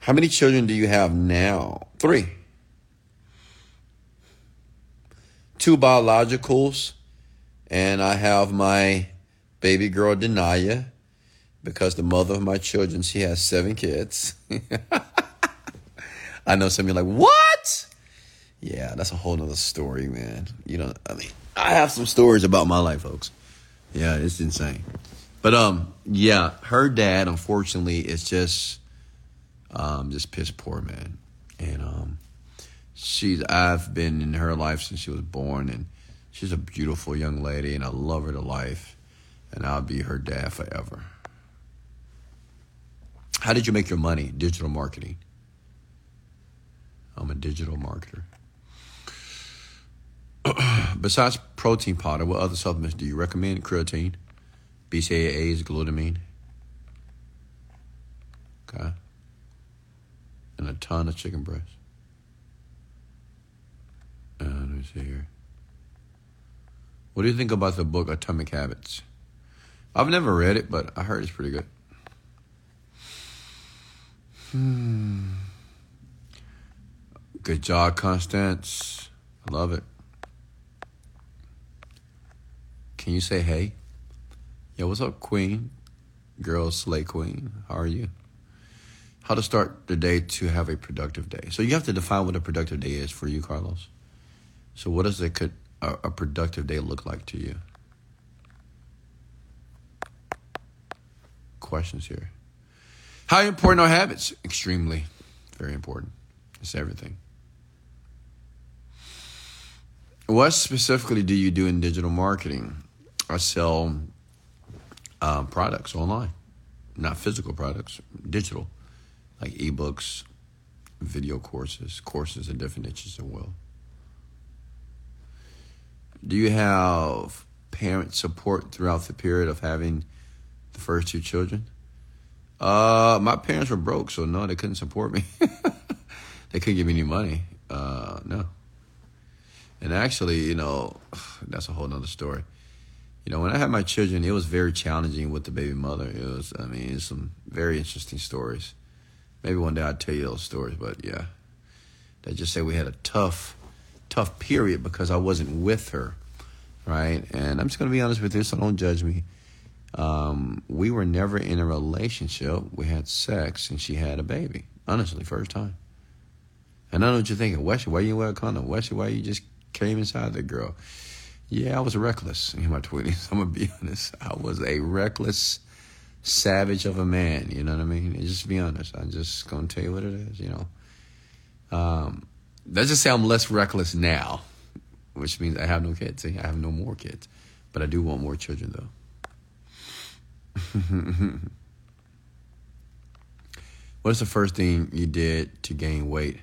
How many children do you have now? Three. Two biologicals, and I have my baby girl, Denaya, because the mother of my children, she has seven kids. I know some of you are like, what? Yeah, that's a whole nother story, man. You know, I mean, I have some stories about my life, folks. Yeah, it's insane. But, um, yeah, her dad, unfortunately, is just, um, just piss poor, man. And, um, she's, I've been in her life since she was born, and she's a beautiful young lady, and I love her to life, and I'll be her dad forever. How did you make your money? Digital marketing. I'm a digital marketer. Besides protein powder, what other supplements do you recommend? Creatine, B C A As, glutamine. Okay. And a ton of chicken breast. Uh, let me see here. What do you think about the book Atomic Habits? I've never read it, but I heard it's pretty good. Hmm. Good job, Constance. I love it. Can you say hey? Yo, what's up, Queen? Girl Slay Queen. How are you? How to start the day to have a productive day. So you have to define what a productive day is for you, Carlos. So what does a, a productive day look like to you? Questions here. How important are habits? Extremely. Very important. It's everything. What specifically do you do in digital marketing? I sell um, products online. Not physical products. Digital. Like ebooks, video courses, courses in different niches as well. Do you have parent support throughout the period of having the first two children? Uh, my parents were broke, so no, they couldn't support me. They couldn't give me any money. Uh, no. And actually, you know, that's a whole nother story. You know, when I had my children, it was very challenging with the baby mother. It was, I mean, it's some very interesting stories. Maybe one day I'll tell you those stories, but yeah. They just say we had a tough, tough period because I wasn't with her, right? And I'm just going to be honest with you, so don't judge me. Um, we were never in a relationship. We had sex and she had a baby. Honestly, first time. And I know what you're thinking. Wesley, why you wear a condom? Wesley, why you just came inside the girl? Yeah, I was reckless in my twenties. I'm going to be honest. I was a reckless savage of a man. You know what I mean? And just be honest. I'm just going to tell you what it is, you know. Um, let's just say I'm less reckless now, which means I have no kids. I have no more kids. But I do want more children, though. What's the first thing you did to gain weight?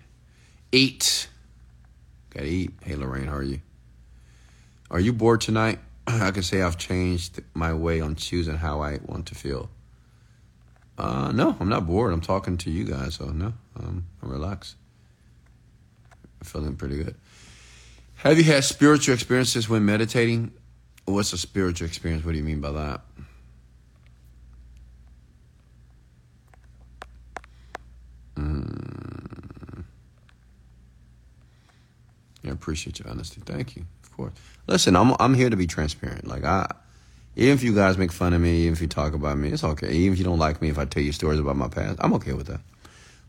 Eat. Gotta eat. Hey, Lorraine, how are you? Are you bored tonight? I can say I've changed my way on choosing how I want to feel. Uh, no, I'm not bored. I'm talking to you guys, so no, um, I'm relaxed. I'm feeling pretty good. Have you had spiritual experiences when meditating? What's a spiritual experience? What do you mean by that? Mm. I appreciate your honesty. Thank you. Of course. Listen, I'm I'm here to be transparent. Like I, even if you guys make fun of me, even if you talk about me, it's okay. Even if you don't like me, if I tell you stories about my past, I'm okay with that.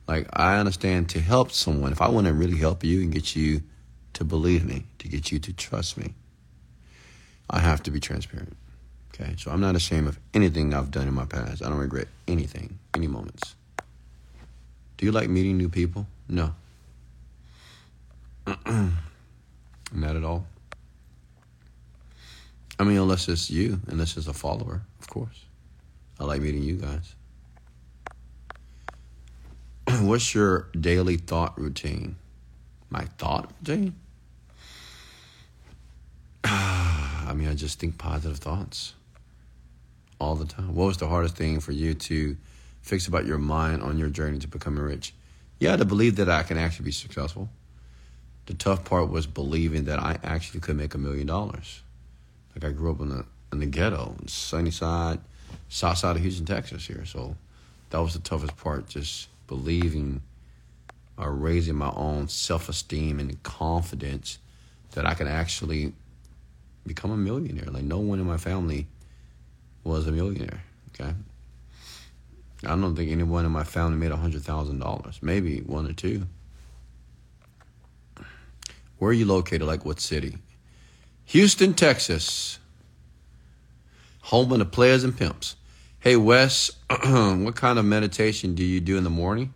Like, I understand to help someone. If I want to really help you and get you to believe me, to get you to trust me, I have to be transparent. Okay? So I'm not ashamed of anything I've done in my past. I don't regret anything, any moments. Do you like meeting new people? No. Not at all. I mean, unless it's you, unless it's a follower, of course. I like meeting you guys. What's your daily thought routine? My thought routine? I mean, I just think positive thoughts all the time. What was the hardest thing for you to fix about your mind on your journey to becoming rich? Yeah, to believe that I can actually be successful. The tough part was believing that I actually could make a million dollars. Like, I grew up in the in the ghetto, in Sunnyside, south side of Houston, Texas here. So that was the toughest part, just believing or raising my own self-esteem and confidence that I could actually become a millionaire. Like, no one in my family was a millionaire, okay? I don't think anyone in my family made one hundred thousand dollars, maybe one or two. Where are you located? Like, what city? Houston, Texas. Home of the players and pimps. Hey, Wes, what kind of meditation do you do in the morning?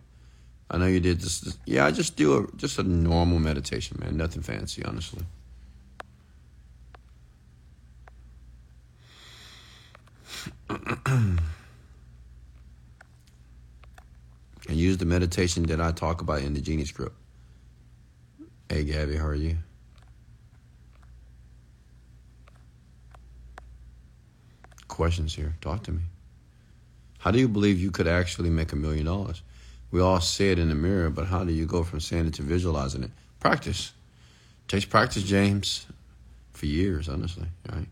I know you did this. this. Yeah, I just do a, just a normal meditation, man. Nothing fancy, honestly. And use the meditation that I talk about in the Genie script. Hey, Gabby, how are you? Questions here. Talk to me. How do you believe you could actually make a million dollars? We all see it in the mirror, but how do you go from saying it to visualizing it? Practice. It takes practice, James, for years, honestly, right?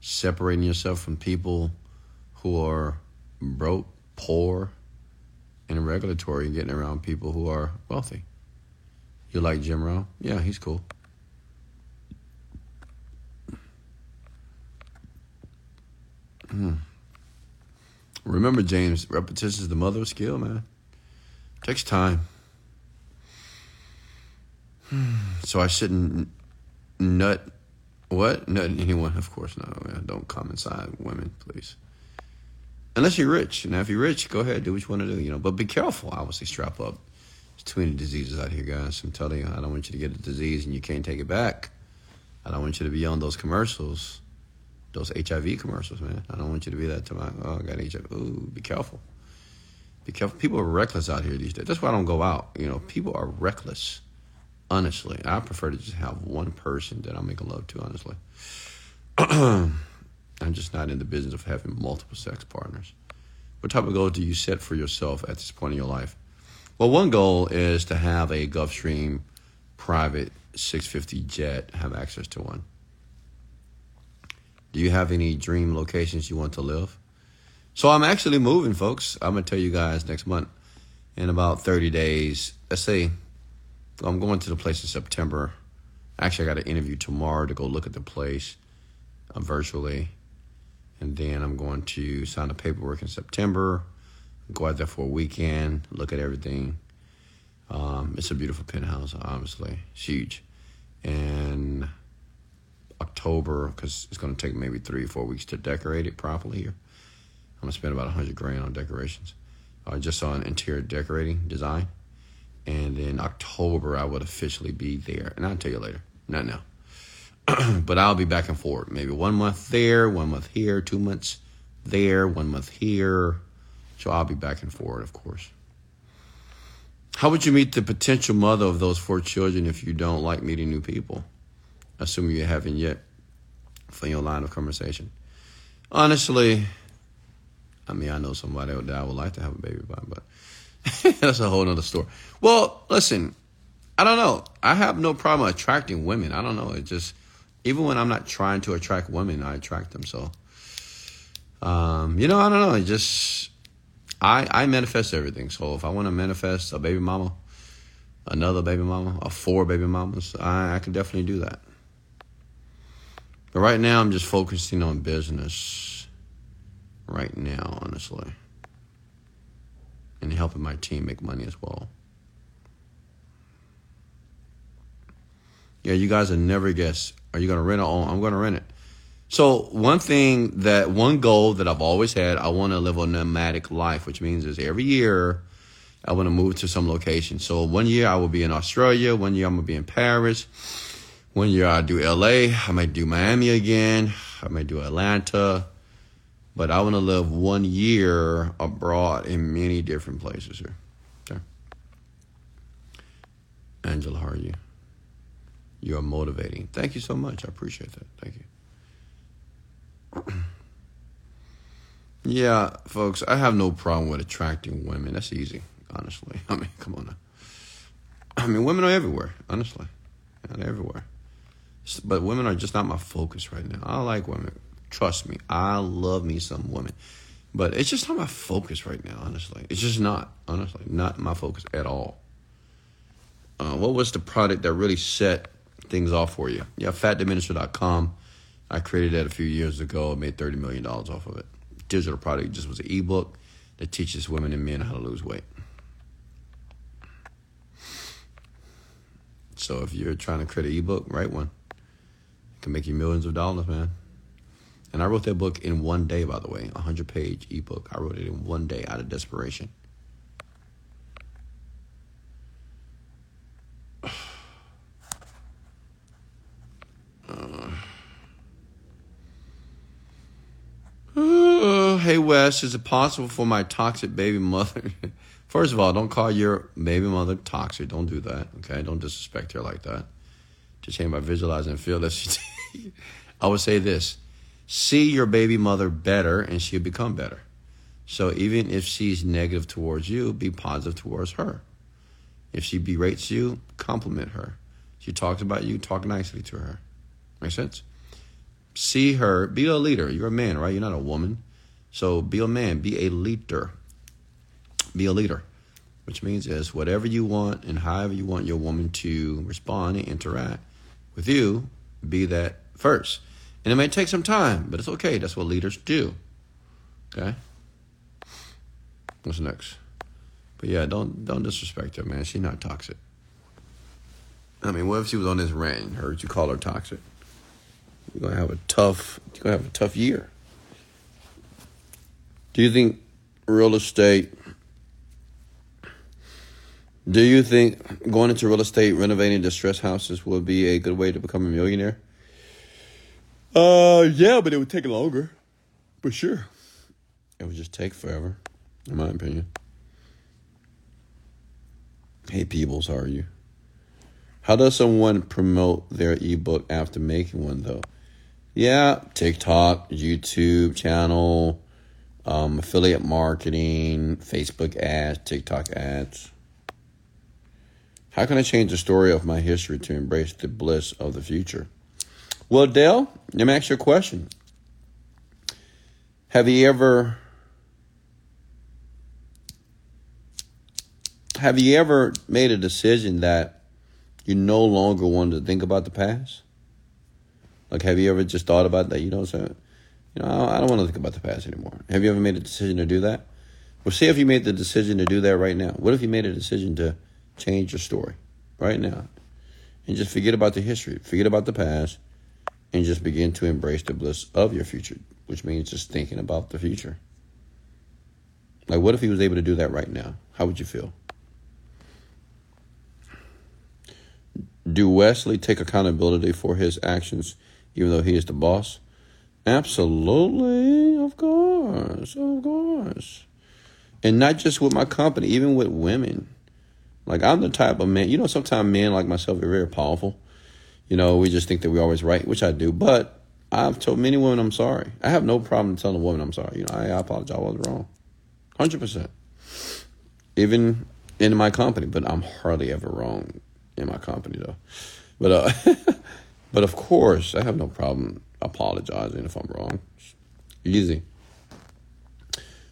Separating yourself from people who are broke, poor, and irregular, and getting around people who are wealthy. You like Jim Rohn? Yeah, he's cool. Hmm. Remember, James, repetition is the mother of skill, man. It takes time. So I shouldn't nut, what? Nut anyone? Of course not, man. Don't come inside women, please. Unless you're rich. Now, if you're rich, go ahead. Do what you want to do, you know. But be careful. I would say strap up. There's too many diseases out here, guys. I'm telling you, I don't want you to get a disease and you can't take it back. I don't want you to be on those commercials. Those H I V commercials, man. I don't want you to be that to my, oh, I got H I V. Ooh, be careful. Be careful. People are reckless out here these days. That's why I don't go out. You know, people are reckless, honestly. I prefer to just have one person that I'm making love to, honestly. I'm just not in the business of having multiple sex partners. What type of goals do you set for yourself at this point in your life? Well, one goal is to have a Gulfstream private six fifty jet, have access to one. Do you have any dream locations you want to live? So I'm actually moving, folks. I'm going to tell you guys next month in about thirty days. Let's say I'm going to the place in September. Actually, I got an interview tomorrow to go look at the place uh, virtually. And then I'm going to sign the paperwork in September. Go out there for a weekend. Look at everything. Um, it's a beautiful penthouse, obviously. It's huge. And October, because it's going to take maybe three or four weeks to decorate it properly here. I'm going to spend about one hundred grand on decorations. I uh, just on interior decorating design. And in October, I would officially be there. And I'll tell you later. Not now. But I'll be back and forth. Maybe one month there, one month here, two months there, one month here. So I'll be back and forth, of course. How would you meet the potential mother of those four children if you don't like meeting new people? Assuming you haven't yet, for your line of conversation. Honestly, I mean, I know somebody that I would like to have a baby by, but that's a whole nother story. Well, listen, I don't know. I have no problem attracting women. I don't know. It just, even when I'm not trying to attract women, I attract them. So, um, you know, I don't know. It just, I, I manifest everything. So if I want to manifest a baby mama, another baby mama, or four baby mamas, I, I can definitely do that. But right now, I'm just focusing on business right now, honestly. And helping my team make money as well. Yeah, you guys will never guess. Are you going to rent or own? I'm going to rent it. So one thing that, one goal that I've always had, I want to live a nomadic life, which means is every year I want to move to some location. So one year I will be in Australia. One year I'm going to be in Paris. One year I do L A. I might do Miami again. I might do Atlanta. But I want to live one year abroad in many different places here. Okay. Angela, how are you? You are motivating. Thank you so much. I appreciate that. Thank you. Yeah, folks, I have no problem with attracting women. That's easy, honestly. I mean, come on now. I mean, women are everywhere, honestly. Yeah, they're everywhere. But women are just not my focus right now. I like women. Trust me, I love me some women. But it's just not my focus right now, honestly. It's just not, honestly, not my focus at all. Uh, what was the product that really set things off for you? Yeah, fat diminisher dot com. I created that a few years ago. I made thirty million dollars off of it. Digital product, just was an ebook that teaches women and men how to lose weight. So if you're trying to create an ebook, write one. It can make you millions of dollars, man. And I wrote that book in one day, by the way, a hundred page ebook. I wrote it in one day out of desperation. Uh, uh, hey, Wes, is it possible for my toxic baby mother? First of all, don't call your baby mother toxic. Don't do that, okay? Don't disrespect her like that. To change my visualizing and feel that she. I would say this. See your baby mother better and she'll become better. So even if she's negative towards you, be positive towards her. If she berates you, compliment her. She talks about you, talk nicely to her. Make sense? See her, be a leader. You're a man, right? You're not a woman. So be a man, be a leader. Be a leader, which means is whatever you want and however you want your woman to respond and interact with you, be that first. And it may take some time, but it's okay. That's what leaders do. Okay? What's next? But yeah, don't don't disrespect her, man. She's not toxic. I mean, what if she was on this rant and heard you call her toxic? You're gonna have a tough you're gonna have a tough year. Do you think real estate do you think going into real estate, renovating distressed houses will be a good way to become a millionaire? Uh, yeah, but it would take longer, for sure. It would just take forever, in my opinion. Hey, Peebles, how are you? How does someone promote their ebook after making one, though? Yeah, TikTok, YouTube channel, um, affiliate marketing, Facebook ads, TikTok ads. How can I change the story of my history to embrace the bliss of the future? Well, Dale, let me ask you a question. Have you ever, have you ever made a decision that you no longer wanted to think about the past? Like, have you ever just thought about that? You know what I'm saying? You know, I don't want to think about the past anymore. Have you ever made a decision to do that? Well, see if you made the decision to do that right now. What if you made a decision to change your story right now and just forget about the history, forget about the past, and just begin to embrace the bliss of your future, which means just thinking about the future. Like, what if he was able to do that right now? How would you feel? Do Wesley take accountability for his actions, even though he is the boss? Absolutely. Of course. Of course. And not just with my company, even with women. Like, I'm the type of man, you know, sometimes men like myself are very powerful. You know, we just think that we're always right, which I do. But I've told many women I'm sorry. I have no problem telling a woman I'm sorry. You know, I, I apologize. I was wrong. one hundred percent. Even in my company, but I'm hardly ever wrong in my company, though. But, uh, but of course, I have no problem apologizing if I'm wrong. Easy.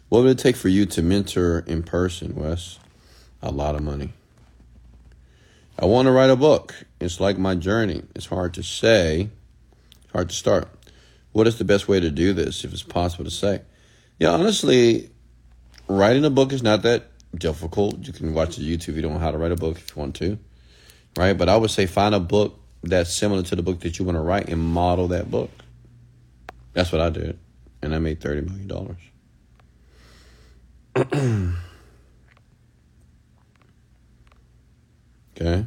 What would it take for you to mentor in person, Wes? A lot of money. I want to write a book. It's like my journey. It's hard to say. It's hard to start. What is the best way to do this, if it's possible to say? Yeah, honestly, writing a book is not that difficult. You can watch a YouTube video on how to write a book if you want to, right? But I would say find a book that's similar to the book that you want to write and model that book. That's what I did, and I made thirty million dollars. Okay.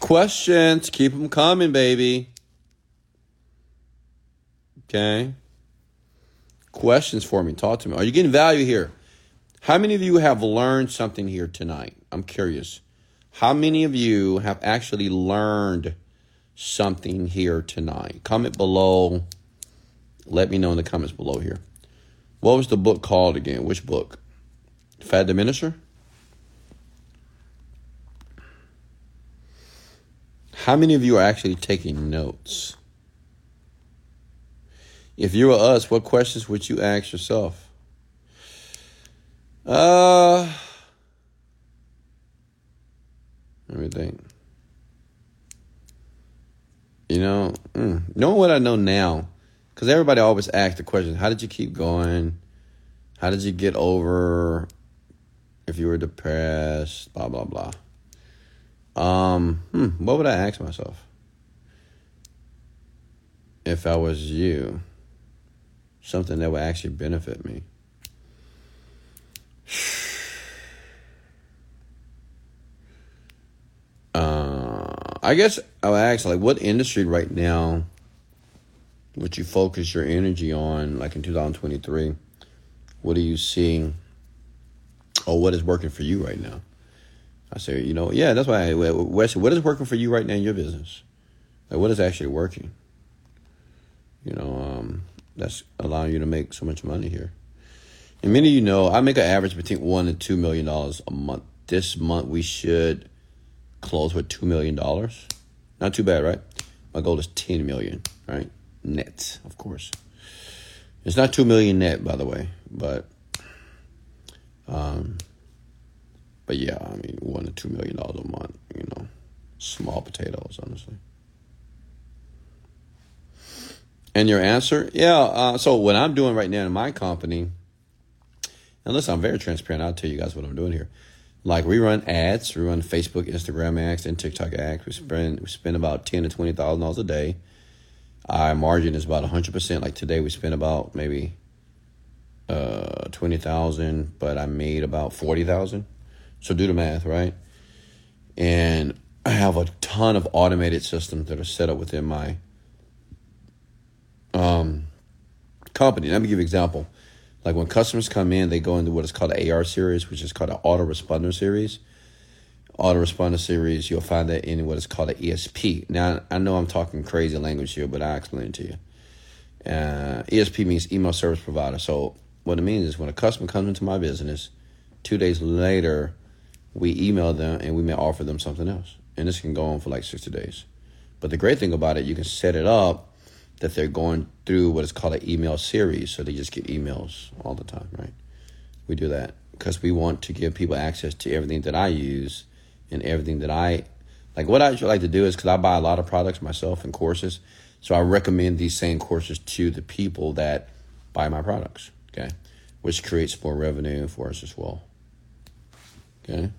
Questions. Keep them coming, baby. Okay. Questions for me. Talk to me. Are you getting value here? How many of you have learned something here tonight? I'm curious. How many of you have actually learned something here tonight? Comment below. Let me know in the comments below here. What was the book called again? Which book? Fat Diminisher? How many of you are actually taking notes? If you were us, what questions would you ask yourself? Uh, let me think. You know, mm, knowing what I know now, because everybody always asks the question, how did you keep going? How did you get over if you were depressed? Blah, blah, blah. Um, hmm, what would I ask myself if I was you? Something that would actually benefit me. Uh, I guess I would ask, like, what industry right now would you focus your energy on? Like in two thousand twenty-three, what are you seeing, or what is working for you right now? I say, you know, yeah, that's why, I, Wesley, what is working for you right now in your business? Like, what is actually working? You know, um, that's allowing you to make so much money here. And many of you know, I make an average between one and two million dollars a month. This month, we should close with two million dollars. Not too bad, right? My goal is ten million, right? Net, of course. It's not two million net, by the way, but. Um, But yeah, I mean, one to two million dollars a month, you know, small potatoes, honestly. And your answer? Yeah. Uh, so what I'm doing right now in my company, and listen, I'm very transparent. I'll tell you guys what I'm doing here. Like, we run ads, we run Facebook, Instagram ads, and TikTok ads. We spend we spend about ten to twenty thousand dollars a day. Our margin is about a hundred percent. Like today, we spent about maybe uh, twenty thousand, but I made about forty thousand. So do the math, right? And I have a ton of automated systems that are set up within my um, company. Let me give you an example. Like, when customers come in, they go into what is called an A R series, which is called an autoresponder series. Autoresponder series, you'll find that in what is called an E S P. Now, I know I'm talking crazy language here, but I'll explain it to you. Uh, E S P means email service provider. So what it means is, when a customer comes into my business, two days later, we email them and we may offer them something else. And this can go on for like sixty days. But the great thing about it, you can set it up that they're going through what is called an email series. So they just get emails all the time, right? We do that because we want to give people access to everything that I use and everything that I, like what I actually like to do is, because I buy a lot of products myself and courses. So I recommend these same courses to the people that buy my products, okay? Which creates more revenue for us as well. Okay.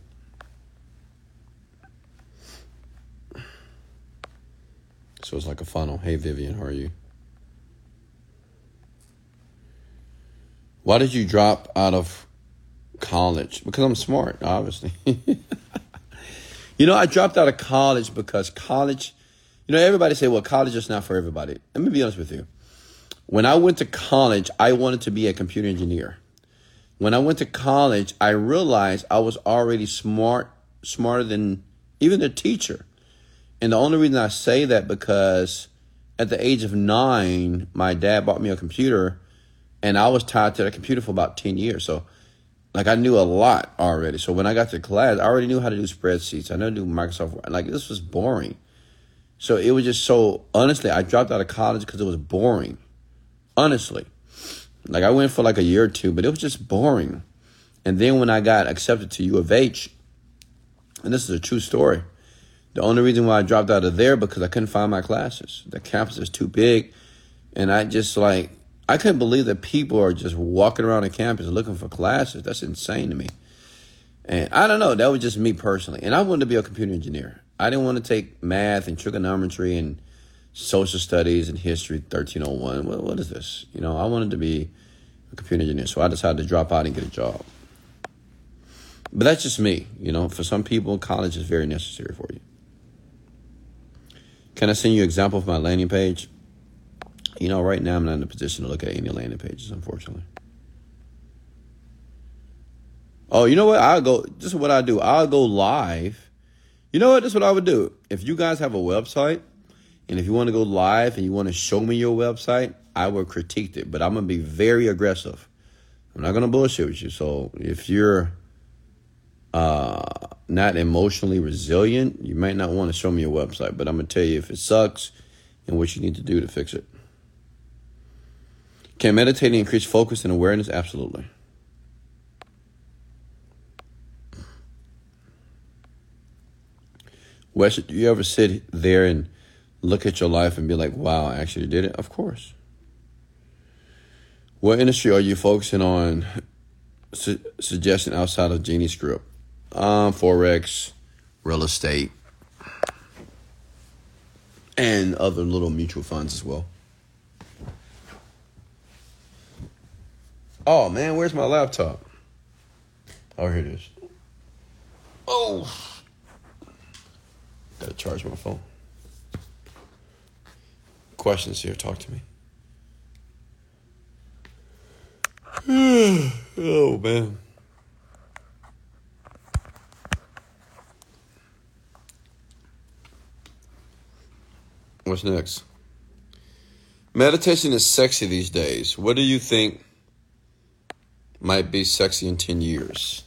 So it's like a funnel. Hey, Vivian, how are you? Why did you drop out of college? Because I'm smart, obviously. You know, I dropped out of college because college, you know, everybody say, well, college is not for everybody. Let me be honest with you. When I went to college, I wanted to be a computer engineer. When I went to college, I realized I was already smart, smarter than even the teacher. And the only reason I say that, because at the age of nine, my dad bought me a computer, and I was tied to that computer for about ten years. So like I knew a lot already. So when I got to class, I already knew how to do spreadsheets. I know how to do Microsoft Word. Like, this was boring. So it was just so, honestly, I dropped out of college because it was boring. Honestly. Like, I went for like a year or two, but it was just boring. And then when I got accepted to U of H, and this is a true story, the only reason why I dropped out of there because I couldn't find my classes. The campus is too big. And I just like, I couldn't believe that people are just walking around the campus looking for classes. That's insane to me. And I don't know, that was just me personally. And I wanted to be a computer engineer. I didn't want to take math and trigonometry and social studies and history thirteen oh one. What, what is this? You know, I wanted to be a computer engineer. So I decided to drop out and get a job. But that's just me. You know, for some people, college is very necessary for you. Can I send you an example of my landing page? You know, right now I'm not in a position to look at any landing pages, unfortunately. Oh, you know what? I'll go, this is what I do. I'll go live. You know what? This is what I would do. If you guys have a website, and if you want to go live and you want to show me your website, I will critique it. But I'm going to be very aggressive. I'm not going to bullshit with you. So if you're uh, not emotionally resilient, you might not want to show me your website. But I'm going to tell you if it sucks and what you need to do to fix it. Can meditating increase focus and awareness? Absolutely. Wes, do you ever sit there and look at your life and be like, wow, I actually did it? Of course. What industry are you focusing on su- suggesting outside of Genie Script? Um, Forex, real estate, and other little mutual funds as well. Oh, man, where's my laptop? Oh, here it is. Oh. Gotta charge my phone. Questions here, talk to me. Oh, man. What's next? Meditation is sexy these days. What do you think might be sexy in ten years?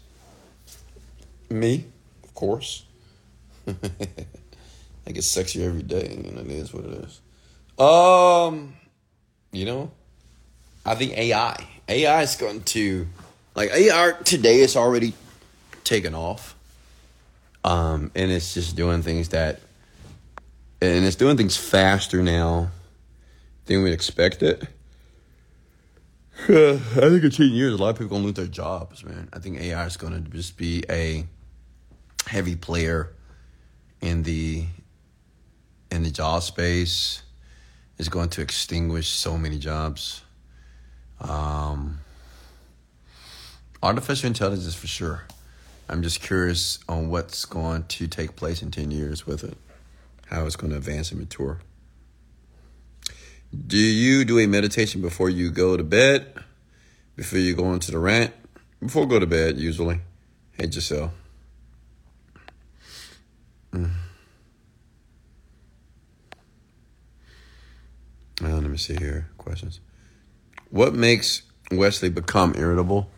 Me, of course. I get sexier every day, and it is what it is. Um, you know, I think A I. A I is going to, like, A I today is already taken off. Um, and it's just doing things that, and it's doing things faster now than we expected. I think in ten years, a lot of people are going to lose their jobs, man. I think A I is going to just be a heavy player in the, in the job space. Is going to extinguish so many jobs. Um, artificial intelligence for sure. I'm just curious on what's going to take place in ten years with it. How it's going to advance and mature. Do you do a meditation before you go to bed? Before you go into the rant? Before you go to bed, usually. Hey, Giselle. Mm. Uh, let me see here. Questions. What makes Wesley become irritable?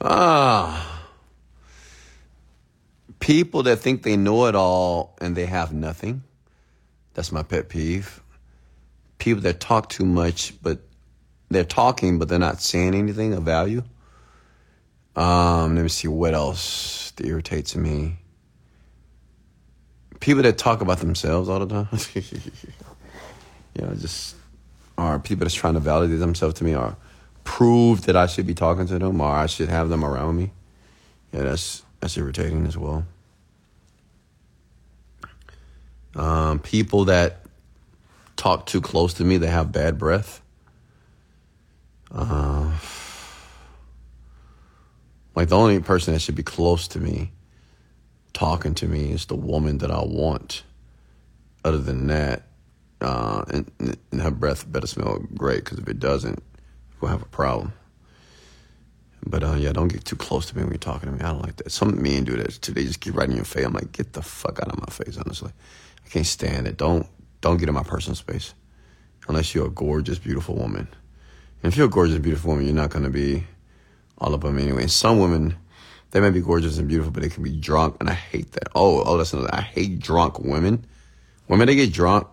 Ah. People that think they know it all and they have nothing. That's my pet peeve. People that talk too much, but they're talking, but they're not saying anything of value. Um, let me see what else that irritates me. People that talk about themselves all the time. You know, just... or people that's trying to validate themselves to me, or prove that I should be talking to them, or I should have them around me. Yeah, that's that's irritating as well. Um, people that talk too close to me, they have bad breath. Uh, like the only person that should be close to me, talking to me, is the woman that I want. Other than that, Uh, and, and her breath better smell great, because if it doesn't, we'll have a problem. But uh, yeah, don't get too close to me when you're talking to me. I don't like that. Some men do that too. They just get right in your face. I'm like, get the fuck out of my face, honestly. I can't stand it. Don't don't get in my personal space. Unless you're a gorgeous, beautiful woman. And if you're a gorgeous, beautiful woman, you're not going to be all up on me anyway. And some women, they may be gorgeous and beautiful, but they can be drunk, and I hate that. Oh, oh, that's another. I hate drunk women. Women, they get drunk.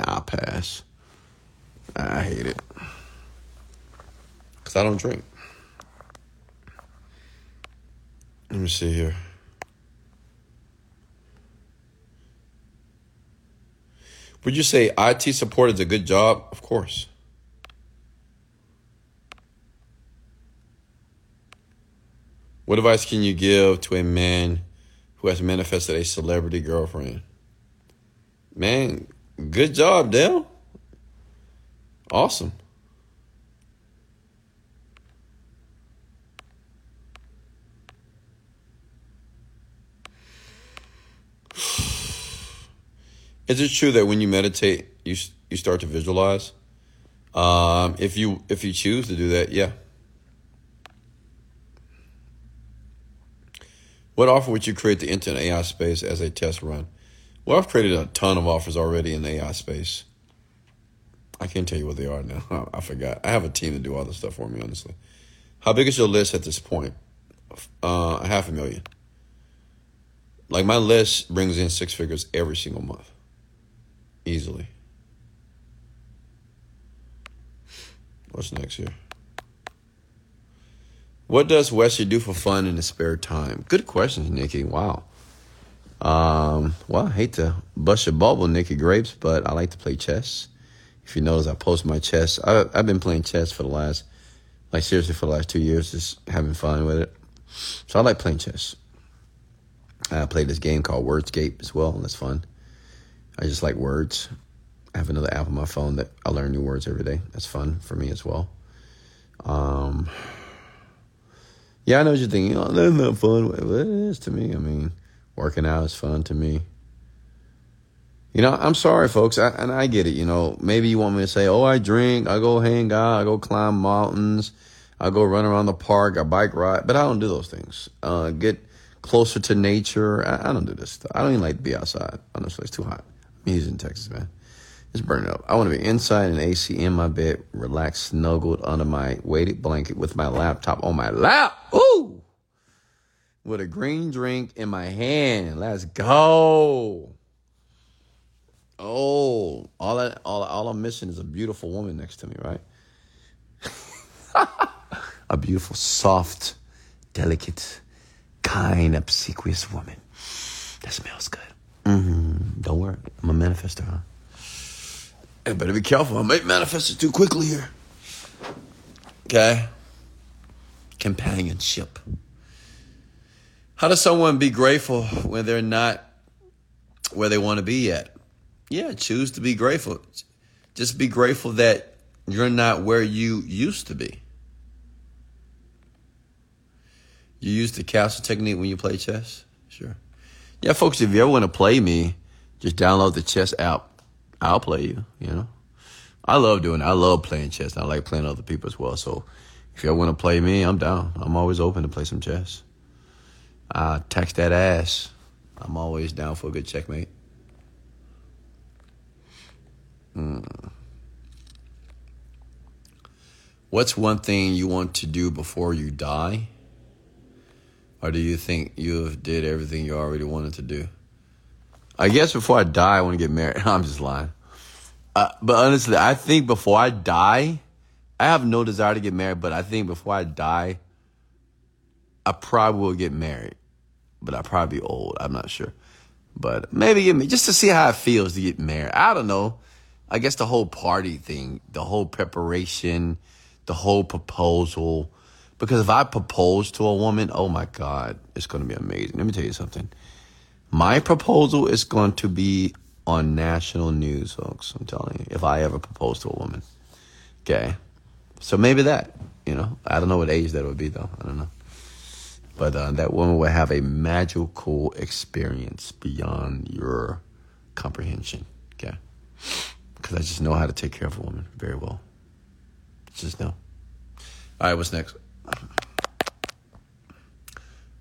I pass. I hate it. Because I don't drink. Let me see here. Would you say I T support is a good job? Of course. What advice can you give to a man who has manifested a celebrity girlfriend? Man, good job, Dale. Awesome. Is it true that when you meditate, you you start to visualize? Um, if you if you choose to do that, yeah. What offer would you create to enter an A I space as a test run? Well, I've created a ton of offers already in the A I space. I can't tell you what they are now. I forgot. I have a team to do all this stuff for me, honestly. How big is your list at this point? Uh, half a million. Like, my list brings in six figures every single month. Easily. What's next here? What does Wesley do for fun in his spare time? Good questions, Nikki. Wow. Um, well, I hate to bust your bubble, Nikki Grapes, but I like to play chess. If you notice, I post my chess. I, I've been playing chess for the last, like seriously for the last two years, just having fun with it. So I like playing chess. I play this game called Wordscape as well, and that's fun. I just like words. I have another app on my phone that I learn new words every day. That's fun for me as well. Um, yeah, I know what you're thinking. Oh, that's not fun. Well, it is to me. I mean, working out is fun to me. You know, I'm sorry, folks, I, and I get it. You know, maybe you want me to say, oh, I drink, I go hang out, I go climb mountains, I go run around the park, I bike ride, but I don't do those things. Uh, get closer to nature. I, I don't do this stuff. I don't even like to be outside. Honestly, it's too hot. I'm here in Texas, man. It's burning up. I want to be inside in A C in my bed, relaxed, snuggled under my weighted blanket with my laptop on my lap. Ooh! With a green drink in my hand. Let's go. Oh, all I, all, all I'm missing is a beautiful woman next to me, right? A beautiful, soft, delicate, kind, obsequious woman. That smells good. Mm-hmm. Don't worry. I'm a manifester, huh? I better be careful. I might manifest it too quickly here. Okay? Companionship. How does someone be grateful when they're not where they want to be yet? Yeah, choose to be grateful. Just be grateful that you're not where you used to be. You use the castle technique when you play chess? Sure. Yeah, folks, if you ever want to play me, just download the chess app. I'll play you, you know. I love doing it. I love playing chess, and I like playing other people as well. So if you ever want to play me, I'm down. I'm always open to play some chess. Uh, tax that ass. I'm always down for a good checkmate. Mm. What's one thing you want to do before you die? Or do you think you have did everything you already wanted to do? I guess before I die, I want to get married. I'm just lying. Uh, but honestly, I think before I die, I have no desire to get married, but I think before I die, I probably will get married. But I'll probably be old. I'm not sure. But maybe get me just to see how it feels to get married. I don't know. I guess the whole party thing, the whole preparation, the whole proposal. Because if I propose to a woman, oh my God, it's going to be amazing. Let me tell you something. My proposal is going to be on national news, folks. I'm telling you, if I ever propose to a woman. Okay. So maybe that, you know, I don't know what age that would be, though. I don't know. But uh, that woman will have a magical experience beyond your comprehension. Okay. Because I just know how to take care of a woman very well. Just know. All right, what's next?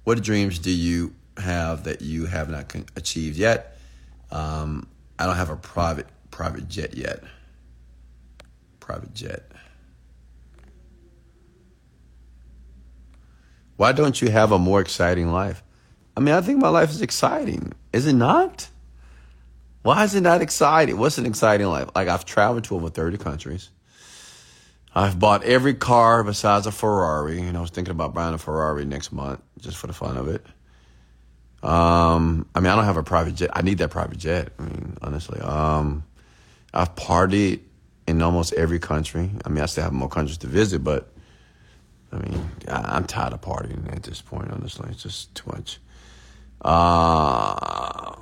What dreams do you have that you have not con- achieved yet? Um, I don't have a private private jet yet. Private jet. Why don't you have a more exciting life? I mean, I think my life is exciting. Is it not? Why is it not exciting? What's an exciting life? Like, I've traveled to over thirty countries. I've bought every car besides a Ferrari. You know, I was thinking about buying a Ferrari next month just for the fun of it. Um, I mean, I don't have a private jet. I need that private jet. I mean, honestly, um, I've partied in almost every country. I mean, I still have more countries to visit, but I mean, I, I'm tired of partying at this point. Honestly, it's just too much. Uh,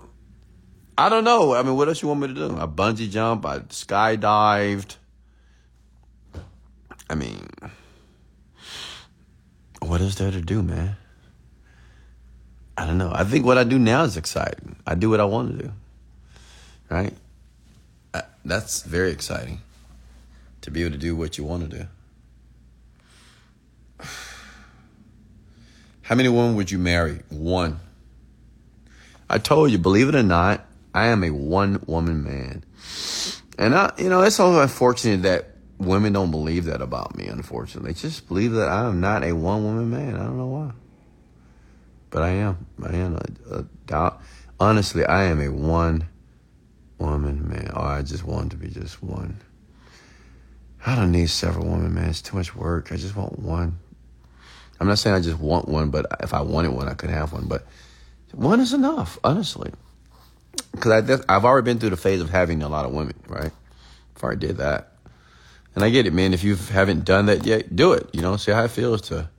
I don't know. I mean, what else you want me to do? I bungee jump. I skydived. I mean, what is there to do, man? I don't know. I think what I do now is exciting. I do what I want to do, right? I, that's very exciting, to be able to do what you want to do. How many women would you marry? One. I told you, believe it or not, I am a one-woman man. And, I, you know, it's so unfortunate that women don't believe that about me, unfortunately. They just believe that I am not a one-woman man. I don't know why. But I am. I am. A, a, honestly, I am a one-woman man. Or I just want to be just one. I don't need several women, man. It's too much work. I just want one. I'm not saying I just want one, but if I wanted one, I could have one. But one is enough, honestly. Because I've already been through the phase of having a lot of women, right? If I already did that. And I get it, man. If you haven't done that yet, do it. You know, see how it feels to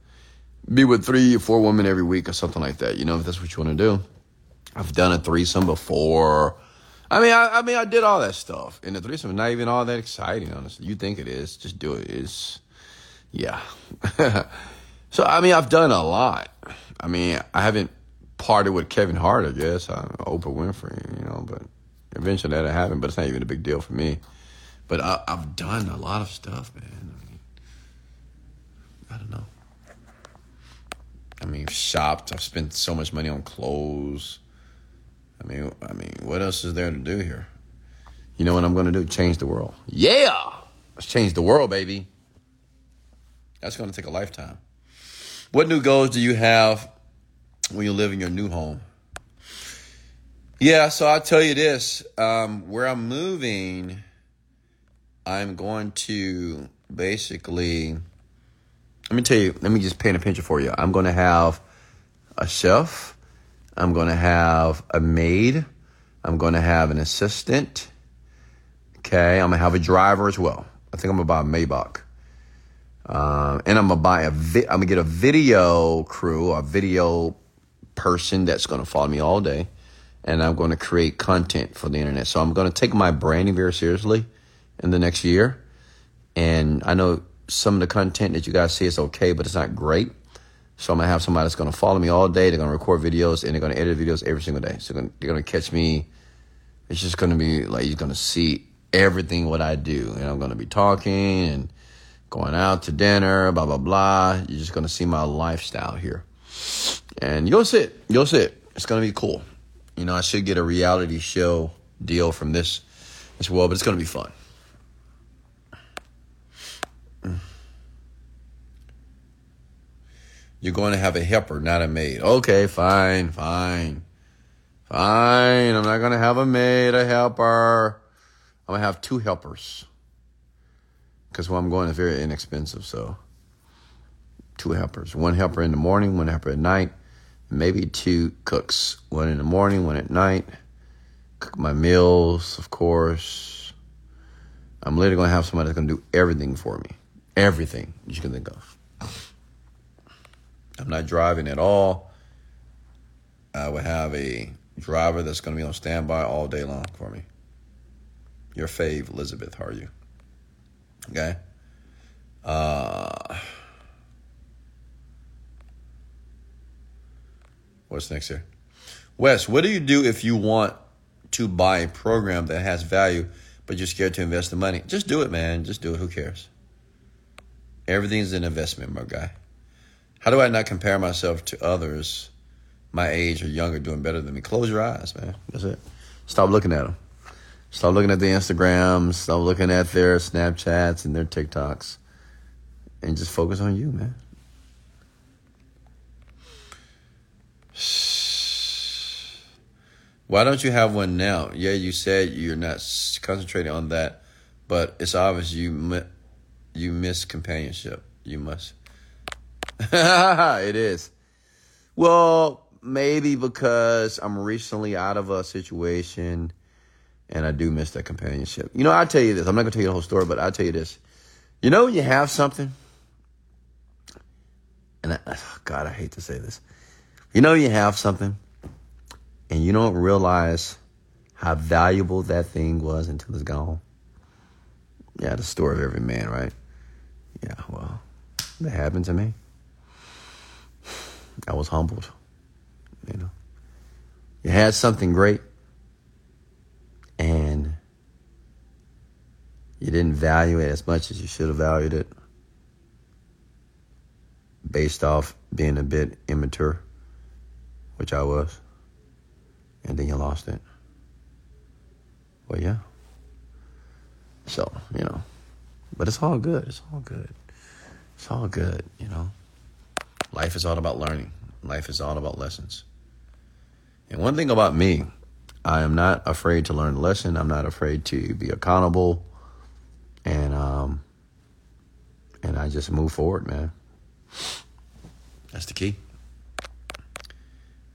be with three or four women every week or something like that. You know, if that's what you want to do. I've done a threesome before. I mean, I, I mean, I did all that stuff. And the threesome is not even all that exciting, honestly. You think it is. Just do it. It's, yeah. So, I mean, I've done a lot. I mean, I haven't partied with Kevin Hart, I guess. I'm Oprah Winfrey, you know, but eventually that'll happen. But it's not even a big deal for me. But I, I've done a lot of stuff, man. I mean, I don't know. I mean, I've shopped. I've spent so much money on clothes. I mean, I mean, what else is there to do here? You know what I'm going to do? Change the world. Yeah! Let's change the world, baby. That's going to take a lifetime. What new goals do you have when you live in your new home? Yeah, so I'll tell you this. Um, where I'm moving, I'm going to basically, let me tell you, let me just paint a picture for you. I'm going to have a chef. I'm going to have a maid. I'm going to have an assistant. Okay. I'm going to have a driver as well. I think I'm going to buy a Maybach. Um, and I'm going to buy a, vi- I'm going to get a video crew, a video person that's going to follow me all day. And I'm going to create content for the internet. So I'm going to take my branding very seriously in the next year. And I know some of the content that you guys see is okay, but it's not great. So I'm going to have somebody that's going to follow me all day. They're going to record videos and they're going to edit videos every single day. So they're going to catch me. It's just going to be like, you're going to see everything what I do. And I'm going to be talking and going out to dinner, blah, blah, blah. You're just going to see my lifestyle here. And you'll see it. You'll see it. It's going to be cool. You know, I should get a reality show deal from this as well, but it's going to be fun. You're going to have a helper, not a maid. Okay, fine, fine, fine. I'm not going to have a maid, a helper. I'm going to have two helpers. Because where I'm going is very inexpensive, so two helpers. One helper in the morning, one helper at night. Maybe two cooks. One in the morning, one at night. Cook my meals, of course. I'm literally going to have somebody that's going to do everything for me. Everything you can think of. I'm not driving at all. I would have a driver that's going to be on standby all day long for me. Your fave, Elizabeth, how are you? Okay. Uh, what's next here? Wes, what do you do if you want to buy a program that has value, but you're scared to invest the money? Just do it, man. Just do it. Who cares? Everything's an investment, my guy. How do I not compare myself to others my age or younger doing better than me? Close your eyes, man. That's it. Stop looking at them. Stop looking at the Instagrams. Stop looking at their Snapchats and their TikToks. And just focus on you, man. Why don't you have one now? Yeah, you said you're not concentrating on that, but it's obvious you you miss companionship. You must. It is. Well, maybe because I'm recently out of a situation and I do miss that companionship. You know, I'll tell you this. I'm not going to tell you the whole story, but I'll tell you this. You know, you have something. And I, oh God, I hate to say this. You know, you have something and you don't realize how valuable that thing was until it's gone. Yeah, the story of every man, right? Yeah, well, that happened to me. I was humbled, you know. You had something great and you didn't value it as much as you should have valued it based off being a bit immature, which I was, and then you lost it. Well, yeah. So, you know, but it's all good. It's all good. It's all good, you know. Life is all about learning. Life is all about lessons. And one thing about me, I am not afraid to learn a lesson. I'm not afraid to be accountable. And um, and I just move forward, man. That's the key.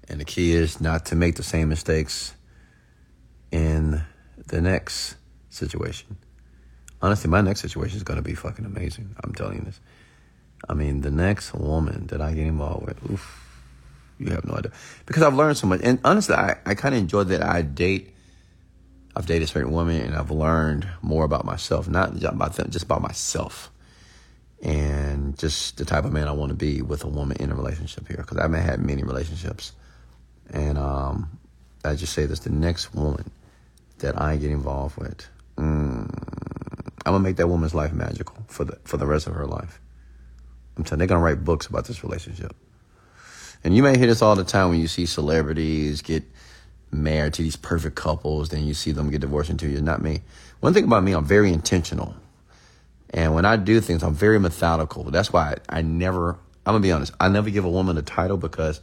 And the key is not to make the same mistakes in the next situation. Honestly, my next situation is going to be fucking amazing. I'm telling you this. I mean, the next woman that I get involved with, oof, you have no idea. Because I've learned so much. And honestly, I, I kind of enjoy that I date. I've dated certain women, and I've learned more about myself. Not about them, just about myself. And just the type of man I want to be with a woman in a relationship here. Because I haven't had many relationships. And um, I just say this, the next woman that I get involved with, mm, I'm going to make that woman's life magical for the for the rest of her life. I'm telling you, they're going to write books about this relationship. And you may hear this all the time when you see celebrities get married to these perfect couples. Then you see them get divorced in two years. Not me. One thing about me, I'm very intentional. And when I do things, I'm very methodical. That's why I, I never, I'm going to be honest, I never give a woman a title because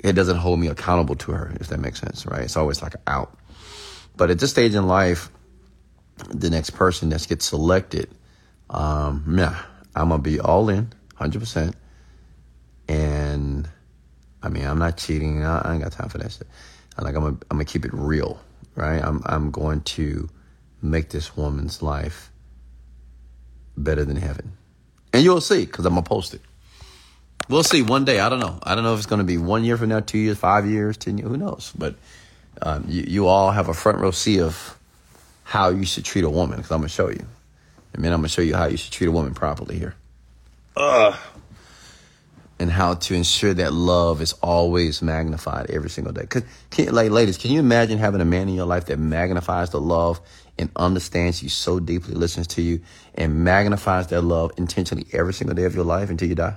it doesn't hold me accountable to her, if that makes sense, right? It's always like an out. But at this stage in life, the next person that gets selected, um, yeah. I'm going to be all in, one hundred percent. And, I mean, I'm not cheating. I, I ain't got time for that shit. I'm like, I'm going I'm to keep it real, right? I'm I'm going to make this woman's life better than heaven. And you'll see, because I'm going to post it. We'll see one day. I don't know. I don't know if it's going to be one year from now, two years, five years, ten years. Who knows? But um, you, you all have a front row seat of how you should treat a woman, because I'm going to show you. And then I'm going to show you how you should treat a woman properly here. Uh, and how to ensure that love is always magnified every single day. Cause, can, like, ladies, can you imagine having a man in your life that magnifies the love and understands you so deeply, listens to you, and magnifies that love intentionally every single day of your life until you die?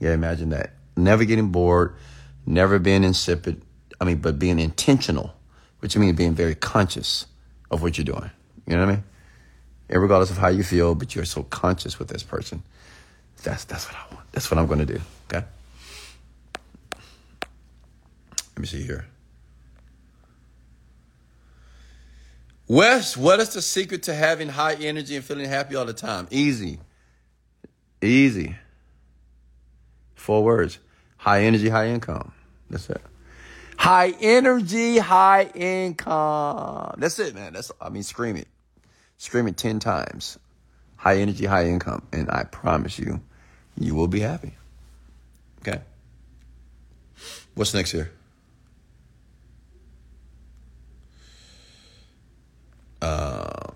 Yeah, imagine that. Never getting bored, never being insipid. I mean, but being intentional, which means being very conscious of what you're doing. You know what I mean? And regardless of how you feel, but you're so conscious with this person. That's that's what I want. That's what I'm going to do. Okay? Let me see here. Wes, what is the secret to having high energy and feeling happy all the time? Easy. Easy. Four words. High energy, high income. That's it. High energy, high income. That's it, man. That's I mean, scream it. Scream it ten times. High energy, high income. And I promise you, you will be happy. Okay. What's next here? Uh,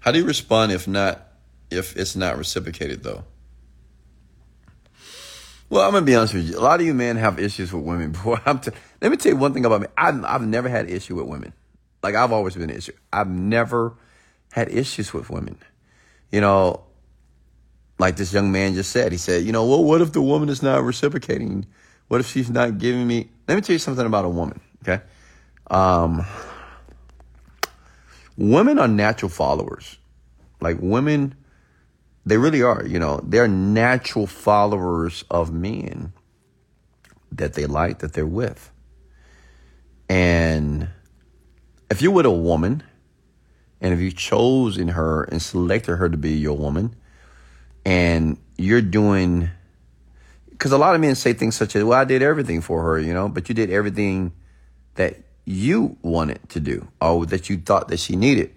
how do you respond if not, if it's not reciprocated, though? Well, I'm going to be honest with you. A lot of you men have issues with women. Boy, I'm t- let me tell you one thing about me. I've, I've never had an issue with women. Like, I've always been an issue. I've never had issues with women. You know, like this young man just said, he said, you know, well, what if the woman is not reciprocating? What if she's not giving me? Let me tell you something about a woman. Okay. Um, women are natural followers. Like women, they really are, you know, they're natural followers of men that they like, that they're with. And if you're with a woman, and if you chose in her and selected her to be your woman, and you're doing, because a lot of men say things such as, well, I did everything for her, you know, but you did everything that you wanted to do or that you thought that she needed,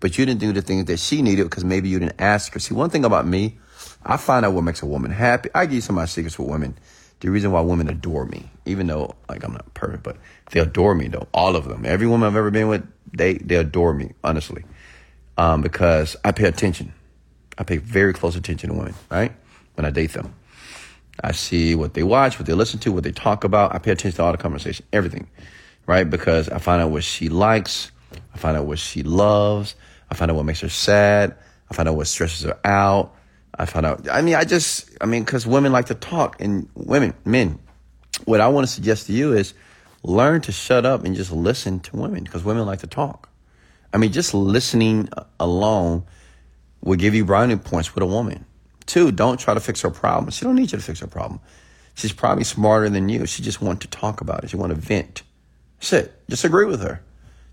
but you didn't do the things that she needed because maybe you didn't ask her. See, one thing about me, I find out what makes a woman happy. I give you some of my secrets with women. The reason why women adore me, even though like I'm not perfect, but they adore me though. All of them. Every woman I've ever been with, they they adore me, honestly, um, because I pay attention. I pay very close attention to women, right? When I date them, I see what they watch, what they listen to, what they talk about. I pay attention to all the conversation, everything, right? Because I find out what she likes. I find out what she loves. I find out what makes her sad. I find out what stresses her out. I found out, I mean, I just, I mean, because women like to talk, and women, men, what I want to suggest to you is learn to shut up and just listen to women, because women like to talk. I mean, just listening alone will give you brownie points with a woman. Two, don't try to fix her problem. She don't need you to fix her problem. She's probably smarter than you. She just wants to talk about it. She wants to vent. That's it. Just agree with her.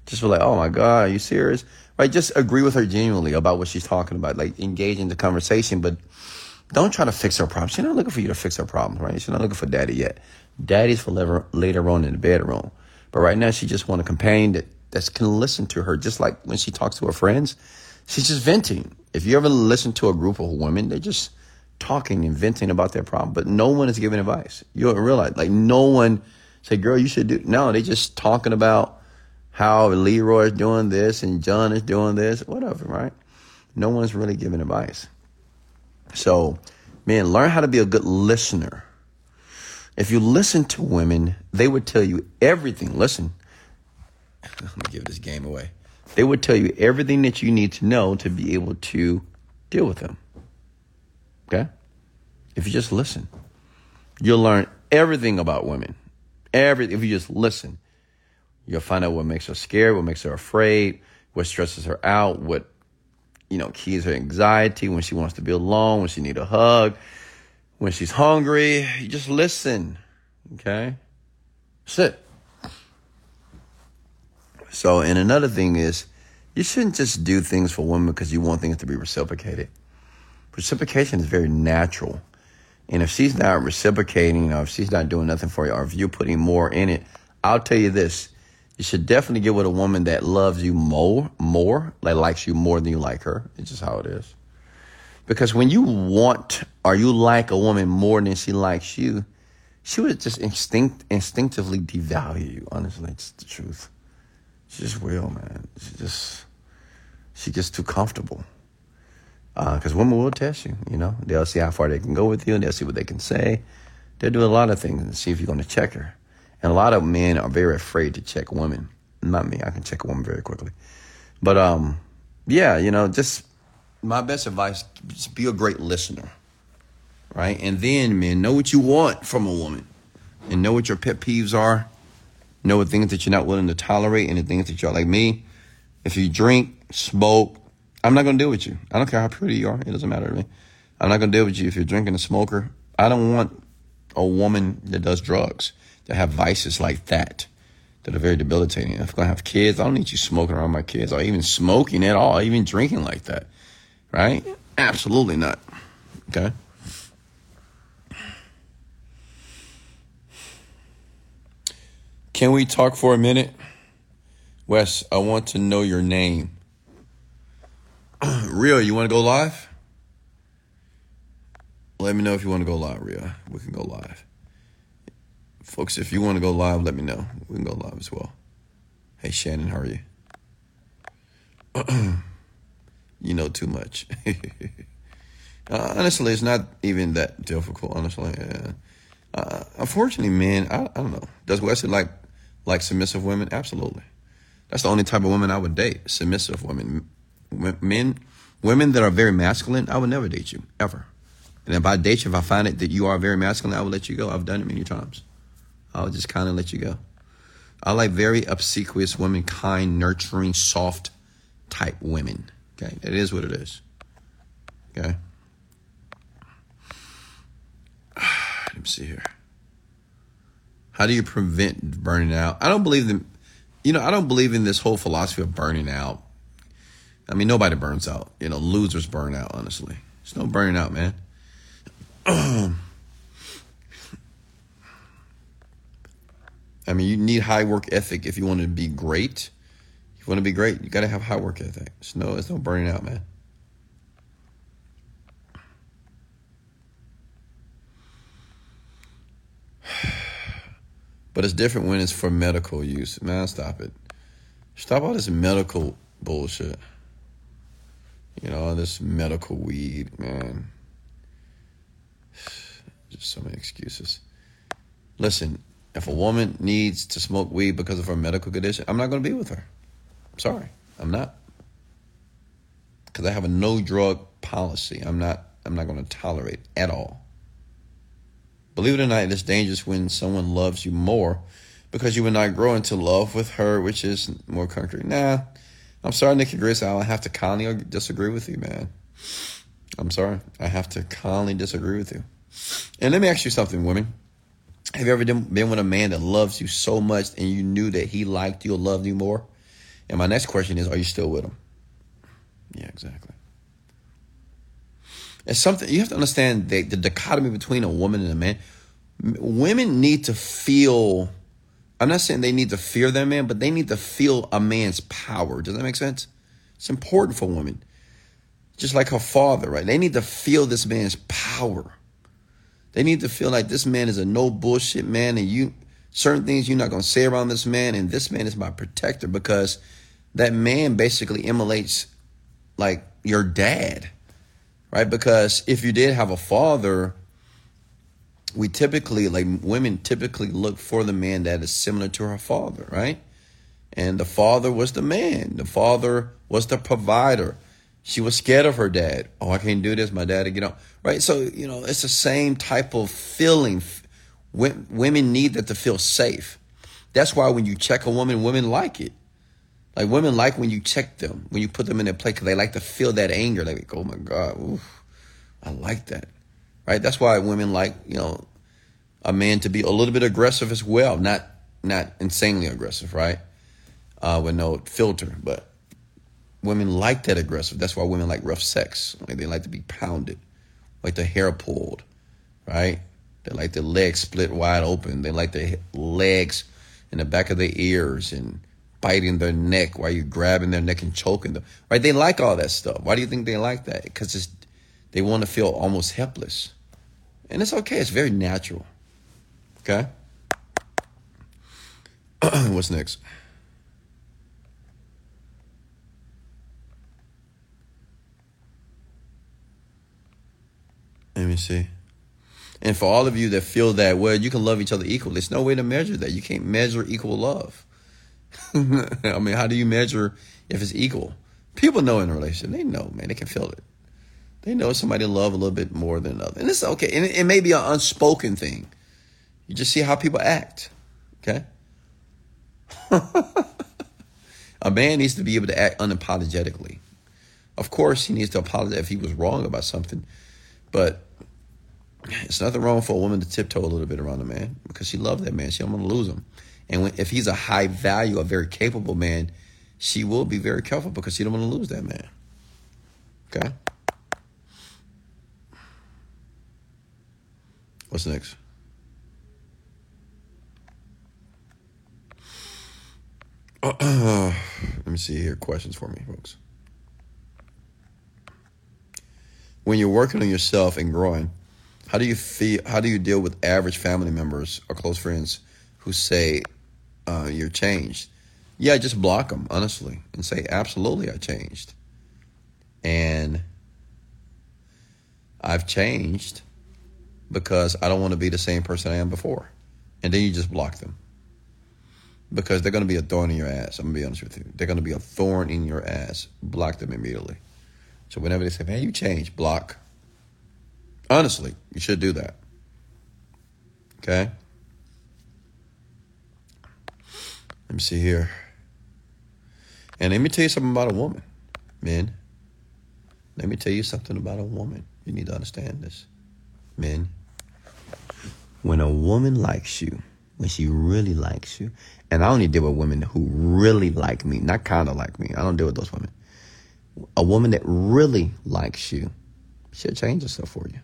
Just be like, oh my God, are you serious? Right, just agree with her genuinely about what she's talking about, like engage in the conversation, but don't try to fix her problem. She's not looking for you to fix her problem, right? She's not looking for daddy yet. Daddy's for later, later on in the bedroom. But right now, she just wants a companion that that's can listen to her, just like when she talks to her friends. She's just venting. If you ever listen to a group of women, they're just talking and venting about their problem, but no one is giving advice. You'll realize, like no one say, girl, you should do. No, they're just talking about how Leroy is doing this and John is doing this, whatever, right? No one's really giving advice. So, man, learn how to be a good listener. If you listen to women, they would tell you everything. Listen, let me give this game away. They would tell you everything that you need to know to be able to deal with them, okay? If you just listen, you'll learn everything about women. Every, if you just listen. You'll find out what makes her scared, what makes her afraid, what stresses her out, what, you know, keys her anxiety, when she wants to be alone, when she needs a hug, when she's hungry. You just listen, okay? That's it. So, and another thing is, you shouldn't just do things for women because you want things to be reciprocated. Reciprocation is very natural. And if she's not reciprocating, or if she's not doing nothing for you, or if you're putting more in it, I'll tell you this. You should definitely get with a woman that loves you more, more, that likes you more than you like her. It's just how it is. Because when you want or you like a woman more than she likes you, she would just instinct, instinctively devalue you. Honestly, it's the truth. She just will, man. She just, she gets too comfortable. Because uh, women will test you, you know. They'll see how far they can go with you, and they'll see what they can say. They'll do a lot of things and see if you're going to check her. And a lot of men are very afraid to check women. Not me. I can check a woman very quickly. But, um, yeah, you know, just my best advice, just be a great listener, right? And then, man, know what you want from a woman and know what your pet peeves are. Know the things that you're not willing to tolerate and the things that you're like me. If you drink, smoke, I'm not going to deal with you. I don't care how pretty you are. It doesn't matter to me. I'm not going to deal with you if you're drinking a smoker. I don't want a woman that does drugs. That have vices like that, that are very debilitating. If I'm going to have kids, I don't need you smoking around my kids or even smoking at all, even drinking like that, right? Absolutely not, okay? Can we talk for a minute? Wes, I want to know your name. Rio, you want to go live? Let me know if you want to go live, Rio. We can go live. Folks, if you want to go live, let me know. We can go live as well. Hey, Shannon, how are you? You know too much. uh, honestly, it's not even that difficult, honestly. Uh, uh, unfortunately, man, I, I don't know. Does Wesley like like submissive women? Absolutely. That's the only type of woman I would date, submissive women. Men, women that are very masculine, I would never date you, ever. And then by nature, if I find it that you are very masculine, I will let you go. I've done it many times. I'll just kind of let you go. I like very obsequious women, kind, nurturing, soft type women. Okay, it is what it is. Okay. Let me see here. How do you prevent burning out? I don't believe in, you know, I don't believe in this whole philosophy of burning out. I mean, nobody burns out. You know, losers burn out, honestly. There's no burning out, man. I mean, you need high work ethic if you want to be great. If you want to be great, you got to have high work ethic. It's no, it's no burning out, man. But it's different when it's for medical use. Man, stop it. Stop all this medical bullshit. You know, all this medical weed, man. Just so many excuses. Listen, if a woman needs to smoke weed because of her medical condition, I'm not going to be with her. I'm sorry. I'm not. Because I have a no drug policy. I'm not I'm not going to tolerate at all. Believe it or not, it's dangerous when someone loves you more because you will not grow into love with her, which is more concrete. Nah, I'm sorry, Nikki Gris. I'll have to kindly disagree with you, man. I'm sorry. I have to kindly disagree with you. And let me ask you something, women. Have you ever been with a man that loves you so much and you knew that he liked you or loved you more? And my next question is, are you still with him? Yeah, exactly. It's something you have to understand, the, the dichotomy between a woman and a man. Women need to feel, I'm not saying they need to fear their man, but they need to feel a man's power. Does that make sense? It's important for women. Just like her father, right? They need to feel this man's power. They need to feel like this man is a no bullshit man, and you, certain things you're not going to say around this man, and this man is my protector, because that man basically emulates like your dad. Right, because if you did have a father, we typically, like women typically look for the man that is similar to her father, right? And the father was the man. The father was the provider. She was scared of her dad. Oh, I can't do this. My dad will get on. Right, so, you know, it's the same type of feeling. Women need that to feel safe. That's why when you check a woman, women like it. Like women like when you check them, when you put them in their place, because they like to feel that anger. Like, oh my God, oof, I like that, right? That's why women like, you know, a man to be a little bit aggressive as well, not not insanely aggressive, right? Uh, with no filter, but women like that aggressive. That's why women like rough sex. Like they like to be pounded, like their hair pulled, right? They like their legs split wide open. They like their legs in the back of their ears and biting their neck while you're grabbing their neck and choking them, right? They like all that stuff. Why do you think they like that? Because it's, they want to feel almost helpless. And it's okay. It's very natural. Okay? What's next? Let me see. And for all of you that feel that, well, you can love each other equally. There's no way to measure that. You can't measure equal love. I mean, how do you measure if it's equal? People know in a relationship. They know, man. They can feel it. They know somebody love a little bit more than another. And it's okay. And it, it may be an unspoken thing. You just see how people act. Okay? A man needs to be able to act unapologetically. Of course, he needs to apologize if he was wrong about something. But it's nothing wrong for a woman to tiptoe a little bit around a man, because she loves that man. She don't want to lose him. And when, if he's a high value, a very capable man, she will be very careful because she don't want to lose that man. Okay? What's next? Uh, uh, let me see here. Questions for me, folks. When you're working on yourself and growing, how do you feel? How do you deal with average family members or close friends who say uh, you're changed? Yeah, just block them, honestly, and say, absolutely, I changed. And I've changed because I don't want to be the same person I am before. And then you just block them, because they're going to be a thorn in your ass. I'm going to be honest with you. They're going to be a thorn in your ass. Block them immediately. So whenever they say, man, you changed, block. Honestly, you should do that. Okay? Let me see here. And let me tell you something about a woman, men. Let me tell you something about a woman. You need to understand this, men. When a woman likes you, when she really likes you, and I only deal with women who really like me, not kind of like me. I don't deal with those women. A woman that really likes you, she'll change herself for you.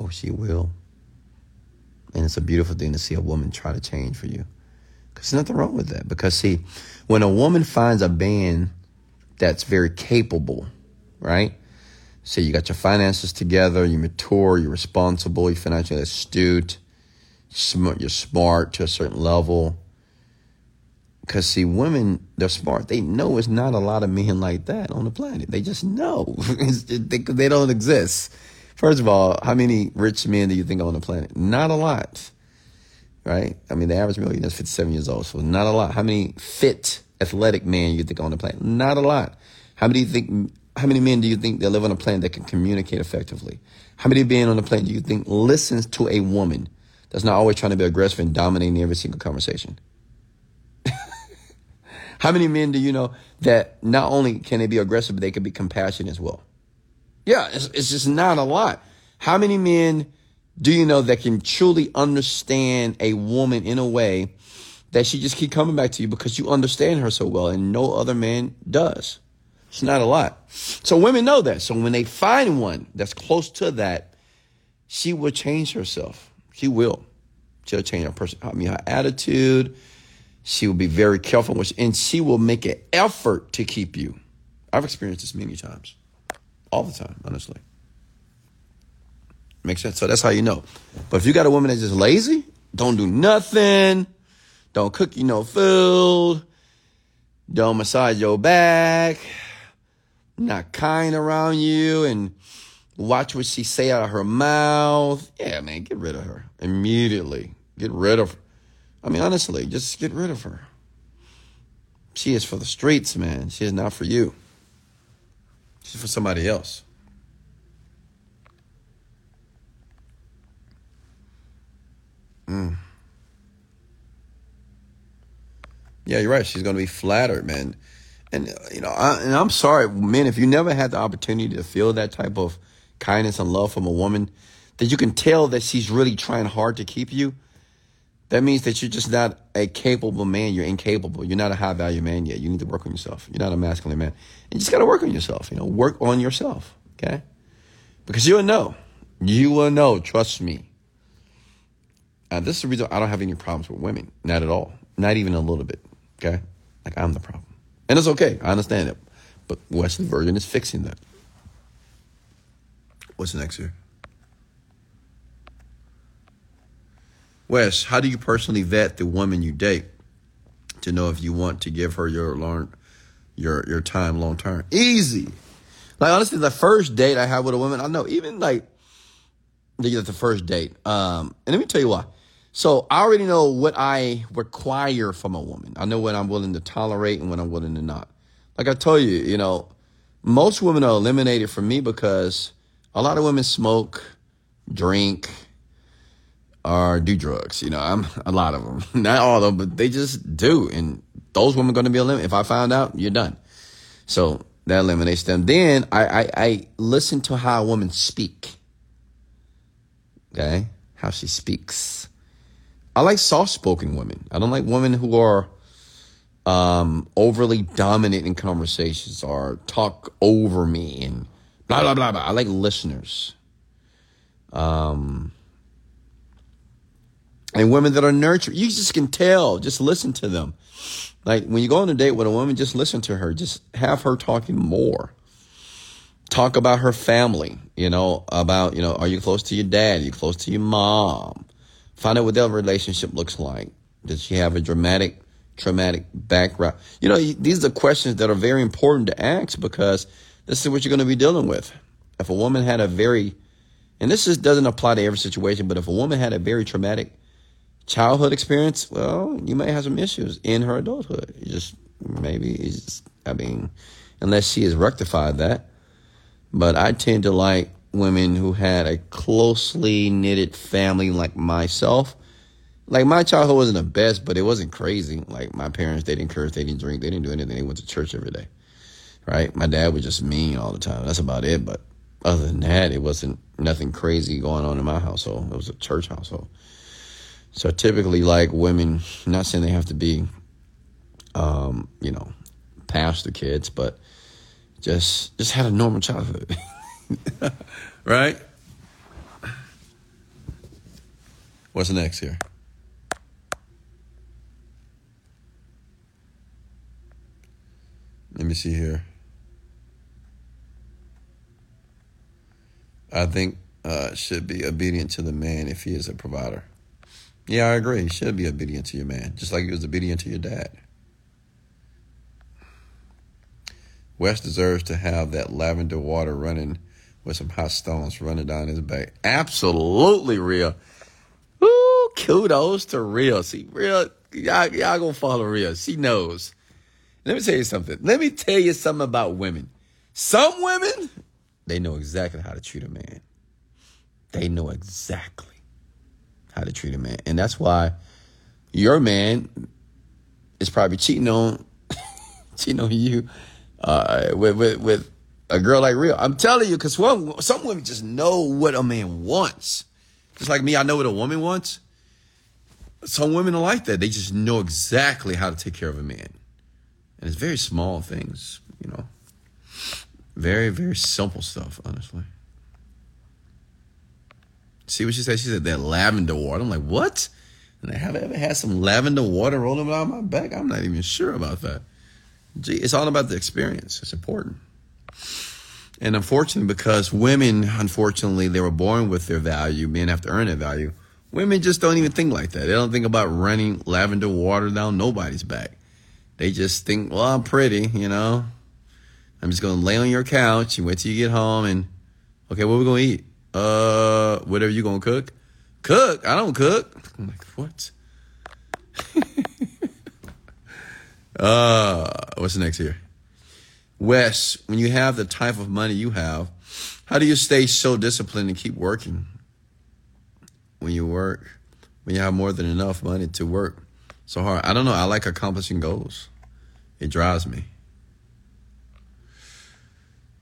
Oh, she will. And it's a beautiful thing to see a woman try to change for you. Because there's nothing wrong with that. Because, see, when a woman finds a man that's very capable, right? So you got your finances together, you're mature, you're responsible, you're financially astute, you're smart to a certain level. Because, see, women, they're smart. They know it's not a lot of men like that on the planet. They just know. they, they don't exist. First of all, how many rich men do you think are on the planet? Not a lot, right? I mean, the average millionaire is fifty-seven years old, so not a lot. How many fit, athletic men you think are on the planet? Not a lot. How many do you think? How many men do you think that live on a planet that can communicate effectively? How many men on the planet do you think listens to a woman that's not always trying to be aggressive and dominating every single conversation? How many men do you know that not only can they be aggressive, but they can be compassionate as well? Yeah, it's, it's just not a lot. How many men do you know that can truly understand a woman in a way that she just keep coming back to you because you understand her so well and no other man does? It's not a lot. So women know that. So when they find one that's close to that, she will change herself. She will. She'll change her person. I mean, her attitude. She will be very careful, which, and she will make an effort to keep you. I've experienced this many times, all the time, honestly. Makes sense. So that's how you know. But if you got a woman that's just lazy, don't do nothing, don't cook you no food, don't massage your back, not kind around you, and watch what she say out of her mouth. Yeah, man, get rid of her immediately. Get rid of her. I mean, honestly, just get rid of her. She is for the streets, man. She is not for you. She's for somebody else. Mm. Yeah, you're right. She's going to be flattered, man. And, you know, I, and I'm sorry, men, if you never had the opportunity to feel that type of kindness and love from a woman, that you can tell that she's really trying hard to keep you, that means that you're just not a capable man. You're incapable. You're not a high-value man yet. You need to work on yourself. You're not a masculine man. And you just got to work on yourself. You know, work on yourself, okay? Because you'll know. You will know. Trust me. Uh, this is the reason I don't have any problems with women. Not at all. Not even a little bit, okay? Like, I'm the problem. And it's okay. I understand it. But Wesley Virgin is fixing that. What's next here? Wes, how do you personally vet the woman you date to know if you want to give her your long, your your time long term? Easy. Like, honestly, the first date I had with a woman, I know, even like the, the first date. Um, and let me tell you why. So I already know what I require from a woman. I know what I'm willing to tolerate and what I'm willing to not. Like I told you, you know, most women are eliminated from me because a lot of women smoke, drink, or do drugs. You know, I'm a lot of them. Not all of them, but they just do. And those women are going to be eliminated. If I find out, you're done. So that eliminates them. Then I, I, I listen to how a woman speak. Okay? How she speaks. I like soft-spoken women. I don't like women who are um, overly dominant in conversations or talk over me and blah, blah, blah, blah. I like listeners. Um... And women that are nurturing, you just can tell. Just listen to them. Like, when you go on a date with a woman, just listen to her. Just have her talking more. Talk about her family, you know, about, you know, are you close to your dad? Are you close to your mom? Find out what their relationship looks like. Does she have a dramatic, traumatic background? You know, these are questions that are very important to ask because this is what you're going to be dealing with. If a woman had a very, and this just doesn't apply to every situation, but if a woman had a very traumatic childhood experience, well, you may have some issues in her adulthood. You just maybe, it's, I mean, unless she has rectified that. But I tend to like women who had a closely knitted family like myself. Like, my childhood wasn't the best, but it wasn't crazy. Like, my parents, they didn't curse, they didn't drink, they didn't do anything. They went to church every day, right? My dad was just mean all the time. That's about it. But other than that, it wasn't nothing crazy going on in my household. It was a church household. So typically, like, women, I'm not saying they have to be, um, you know, pastor kids, but just just had a normal childhood, right? What's next here? Let me see here. I think uh, should be obedient to the man if he is a provider. Yeah, I agree. You should be obedient to your man, just like you was obedient to your dad. Wes deserves to have that lavender water running with some hot stones running down his back. Absolutely, Rhea. Ooh, kudos to Rhea. See, Rhea, y'all, y'all gonna follow Rhea. She knows. Let me tell you something. Let me tell you something about women. Some women, they know exactly how to treat a man. They know exactly how to treat a man. And that's why your man is probably cheating on, cheating on you uh, with, with, with a girl like Rhea. I'm telling you, because some, some women just know what a man wants. Just like me, I know what a woman wants. Some women are like that. They just know exactly how to take care of a man. And it's very small things, you know. Very, very simple stuff, honestly. See what she said? She said that lavender water. I'm like, what? And have I ever had some lavender water rolling down my back? I'm not even sure about that. Gee, it's all about the experience. It's important. And unfortunately, because women, unfortunately, they were born with their value. Men have to earn their value. Women just don't even think like that. They don't think about running lavender water down nobody's back. They just think, well, I'm pretty, you know. I'm just going to lay on your couch and wait till you get home. And, okay, what are we going to eat? Uh, whatever you going to cook. Cook? I don't cook. I'm like, what? uh, what's next here? Wes, when you have the type of money you have, how do you stay so disciplined and keep working? When you work, when you have more than enough money to work so hard. I don't know. I like accomplishing goals. It drives me.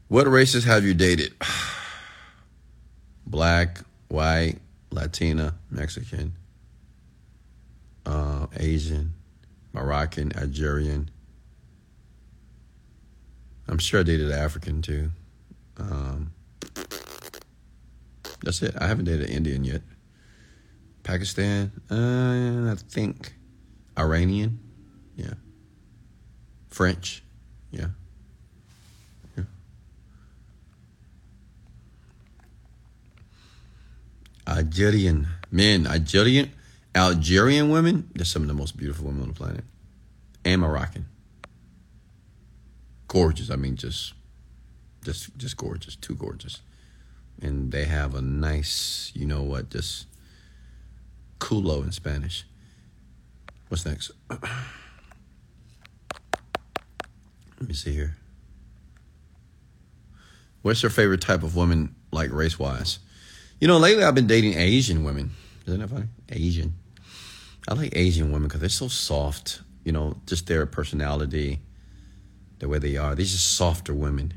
What races have you dated? Black, white, Latina, Mexican, uh, Asian, Moroccan, Algerian. I'm sure I dated African too. Um, that's it. I haven't dated Indian yet. Pakistan, uh, I think. Iranian, yeah. French, yeah. yeah. Algerian men, Algerian, Algerian women, they're some of the most beautiful women on the planet. And Moroccan. Gorgeous, I mean, just, just, just gorgeous, too gorgeous. And they have a nice, you know what, just culo in Spanish. What's next? Let me see here. What's your favorite type of woman, like race-wise? You know, lately I've been dating Asian women. Isn't that funny? Asian. I like Asian women because they're so soft. You know, just their personality, the way they are. They're just softer women.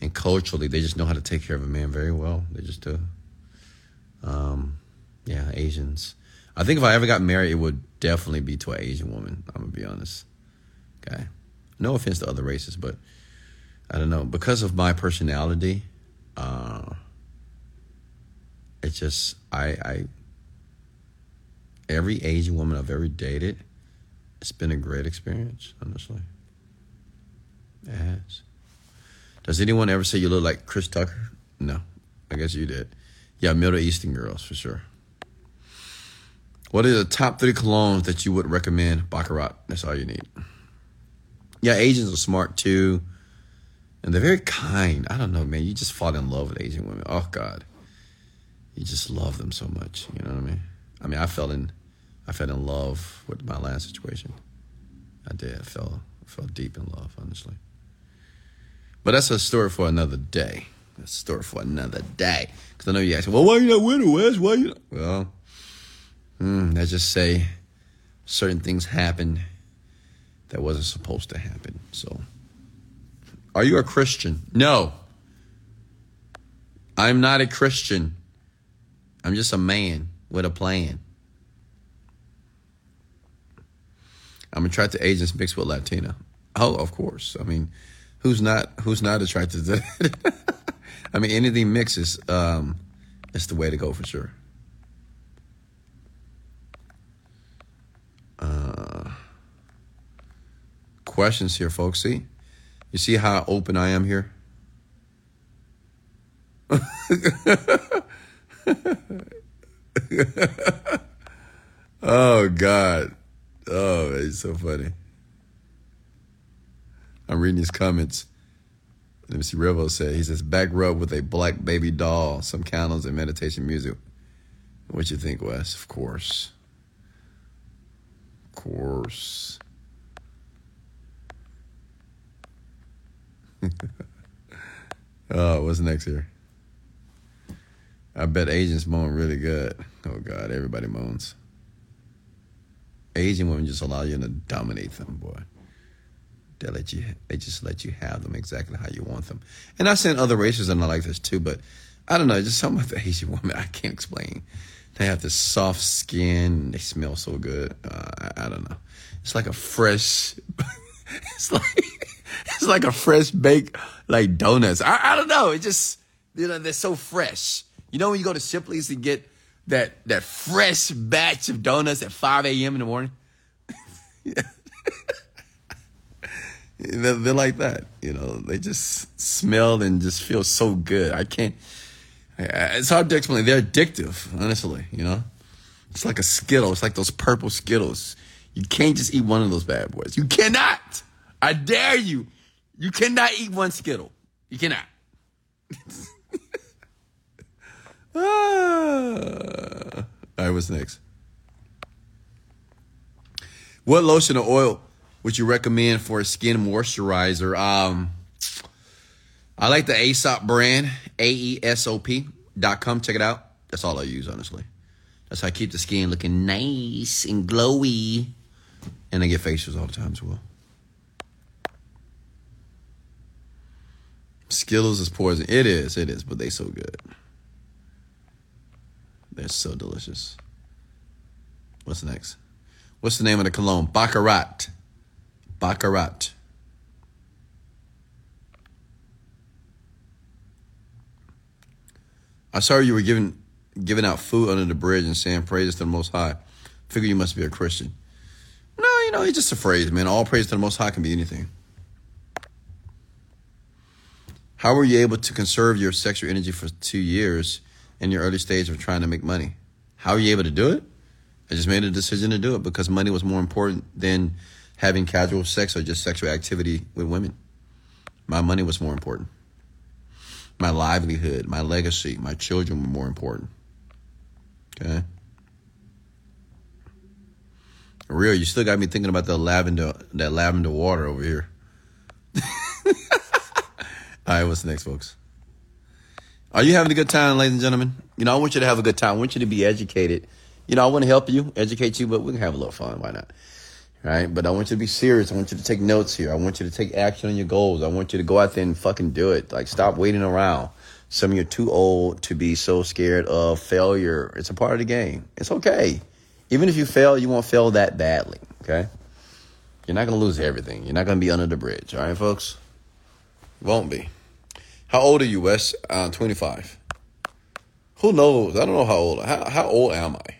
And culturally, they just know how to take care of a man very well. They just do. Um, yeah, Asians. I think if I ever got married, it would definitely be to an Asian woman. I'm going to be honest. Okay. No offense to other races, but I don't know. Because of my personality, uh, it's just, I, I, every Asian woman I've ever dated, it's been a great experience, honestly. It has. Does anyone ever say you look like Chris Tucker? No. I guess you did. Yeah, Middle Eastern girls, for sure. What are the top three colognes that you would recommend? Baccarat. That's all you need. Yeah, Asians are smart too. And they're very kind. I don't know, man. You just fall in love with Asian women. Oh, God. You just love them so much. You know what I mean? I mean, I fell in I fell in love with my last situation. I did. I fell, fell deep in love, honestly. But that's a story for another day. a story for another day. Because I know you guys say, well, why are you not winning, Wes? Why are you not? Well, mm, let's just say certain things happened that wasn't supposed to happen. So, are you a Christian? No. I'm not a Christian. I'm just a man with a plan. I'm attracted to Asians mixed with Latina. Oh, of course. I mean, who's not who's not attracted to that? I mean, anything mixes, um, it's the way to go for sure. Uh, questions here, folks. See? You see how open I am here? Oh, God. Oh, it's so funny. I'm reading his comments. Let me see. Revo said, he says, back rub with a black baby doll, some candles, and meditation music. What you think, Wes? Of course. Of course. Oh, what's next here? I bet Asians moan really good. Oh, God. Everybody moans. Asian women just allow you to dominate them, boy. They let you. They just let you have them exactly how you want them. And I've seen other races that are like this too, but I don't know. Just something about the Asian women I can't explain. They have this soft skin. They smell so good. Uh, I, I don't know. It's like a fresh. it's like it's like a fresh baked like donuts. I, I don't know. It just, you know, they're so fresh. You know when you go to Shipley's and get that that fresh batch of donuts at five a.m. in the morning. Yeah. They're, they're like that, you know. They just smell and just feel so good. I can't. I, it's hard to explain. They're addictive, honestly. You know, it's like a Skittle. It's like those purple Skittles. You can't just eat one of those bad boys. You cannot. I dare you. You cannot eat one Skittle. You cannot. ah. All right, what's next? What lotion or oil would you recommend for a skin moisturizer? Um, I like the Aesop brand, A E S O P dot com. Check it out. That's all I use, honestly. That's how I keep the skin looking nice and glowy. And I get facials all the time as well. Skittles is poison. It is, it is, but they so good. They're so delicious. What's next? What's the name of the cologne? Baccarat. Baccarat. I saw you were giving giving out food under the bridge and saying praises to the Most High. Figure you must be a Christian. No, you know, it's just a phrase, man. All praise to the Most High can be anything. How were you able to conserve your sexual energy for two years in your early stage of trying to make money? How were you able to do it? I just made a decision to do it because money was more important than having casual sex or just sexual activity with women. My money was more important. My livelihood, my legacy, my children were more important. Okay. Real, you still got me thinking about the lavender, that lavender water over here. All right, what's next, folks? Are you having a good time, ladies and gentlemen? You know, I want you to have a good time. I want you to be educated. You know, I want to help you, educate you, but we can have a little fun. Why not? Right? But I want you to be serious. I want you to take notes here. I want you to take action on your goals. I want you to go out there and fucking do it. Like, stop waiting around. Some of you are too old to be so scared of failure. It's a part of the game. It's okay. Even if you fail, you won't fail that badly. Okay? You're not going to lose everything. You're not going to be under the bridge. All right, folks? Won't be. How old are you, Wes? I'm twenty-five. Who knows? I don't know how old. How, how old am I?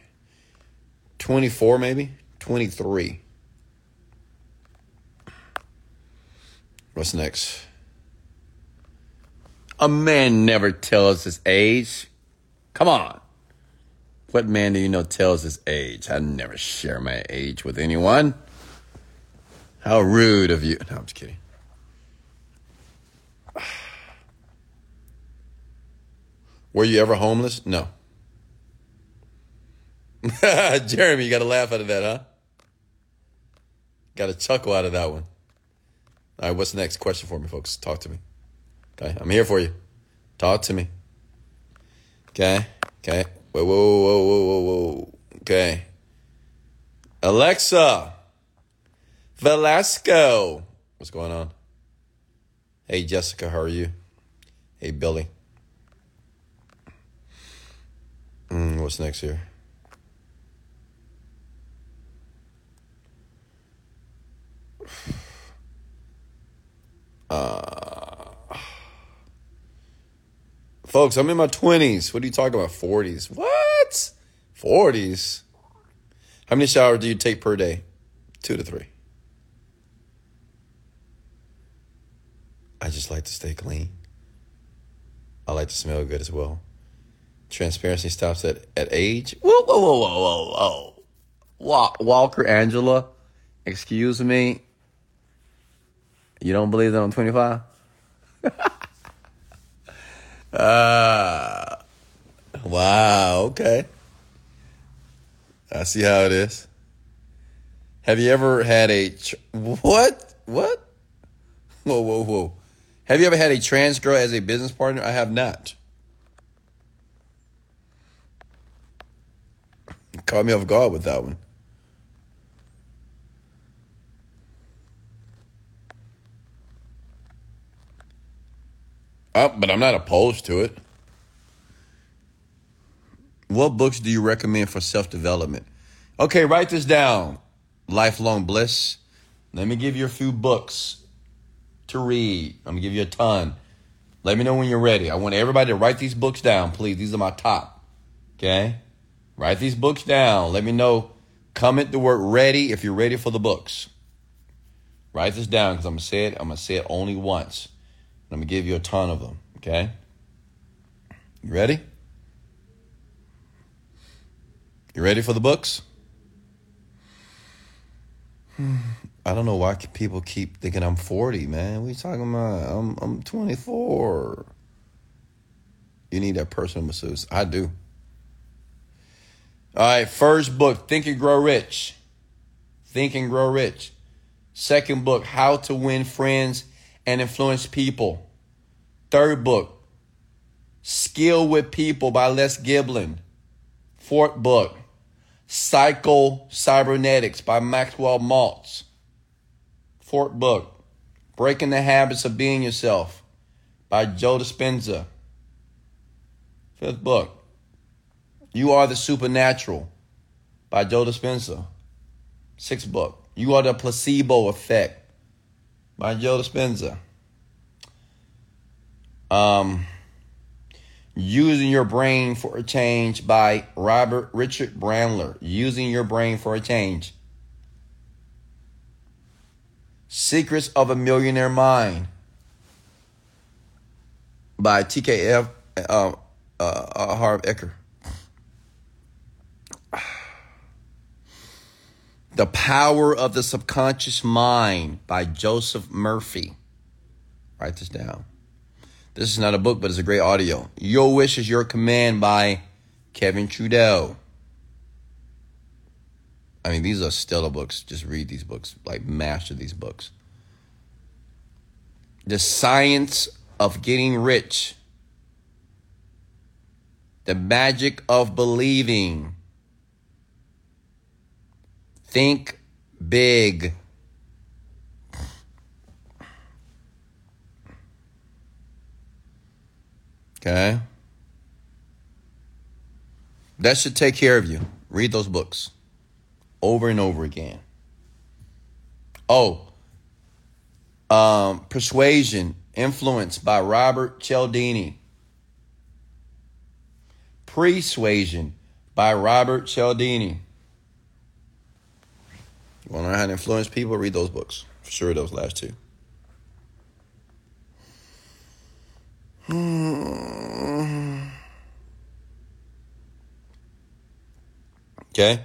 twenty-four, maybe? twenty-three. What's next? A man never tells his age. Come on. What man do you know tells his age? I never share my age with anyone. How rude of you. No, I'm just kidding. Were you ever homeless? No. Jeremy, you got to laugh out of that, huh? Got a chuckle out of that one. All right, what's the next question for me, folks? Talk to me. Okay, I'm here for you. Talk to me. Okay. Okay. Whoa, whoa, whoa, whoa, whoa, whoa. Okay. Alexa. Velasco. What's going on? Hey, Jessica, how are you? Hey, Billy. Mm, what's next here? Uh, folks, I'm in my twenties. What are you talking about? forties. What? forties? How many showers do you take per day? Two to three. I just like to stay clean. I like to smell good as well. Transparency stops at, at age. Whoa, whoa, whoa, whoa, whoa, whoa. Walker Angela, excuse me. You don't believe that I'm twenty-five? uh, wow, okay. I see how it is. Have you ever had a... Tr- what? What? Whoa, whoa, whoa. Have you ever had a trans girl as a business partner? I have not. Caught me off guard with that one. Oh, but I'm not opposed to it. What books do you recommend for self-development? Okay, write this down. Lifelong Bliss. Let me give you a few books to read. I'm going to give you a ton. Let me know when you're ready. I want everybody to write these books down, please. These are my top. Okay? Write these books down. Let me know. Comment the word ready if you're ready for the books. Write this down because I'm going to say it. I'm going to say it only once. I'm going to give you a ton of them. Okay? You ready? You ready for the books? I don't know why people keep thinking I'm forty, man. What are you talking about? I'm I'm twenty-four. You need that personal masseuse. I do. All right, first book, Think and Grow Rich. Think and Grow Rich. Second book, How to Win Friends and Influence People. Third book, Skill with People by Les Giblin. Fourth book, Psycho Cybernetics by Maxwell Maltz. Fourth book, Breaking the Habits of Being Yourself by Joe Dispenza. Fifth book, You Are the Supernatural by Joe Dispenza. Sixth book, You Are the Placebo Effect by Joe Dispenza. Um, Using Your Brain for a Change by Robert Richard Brandler. Using Your Brain for a Change. Secrets of a Millionaire Mind by T K F uh, uh, uh, Harv Eker. The Power of the Subconscious Mind by Joseph Murphy. Write this down. This is not a book, but it's a great audio. Your Wish is Your Command by Kevin Trudeau. I mean, these are stellar books. Just read these books. Like, master these books. The Science of Getting Rich. The Magic of Believing. Think Big. Okay. That should take care of you. Read those books over and over again. Oh, um, Persuasion, Influence by Robert Cialdini. Persuasion by Robert Cialdini. You want to learn how to influence people? Read those books. For sure, those last two. Okay.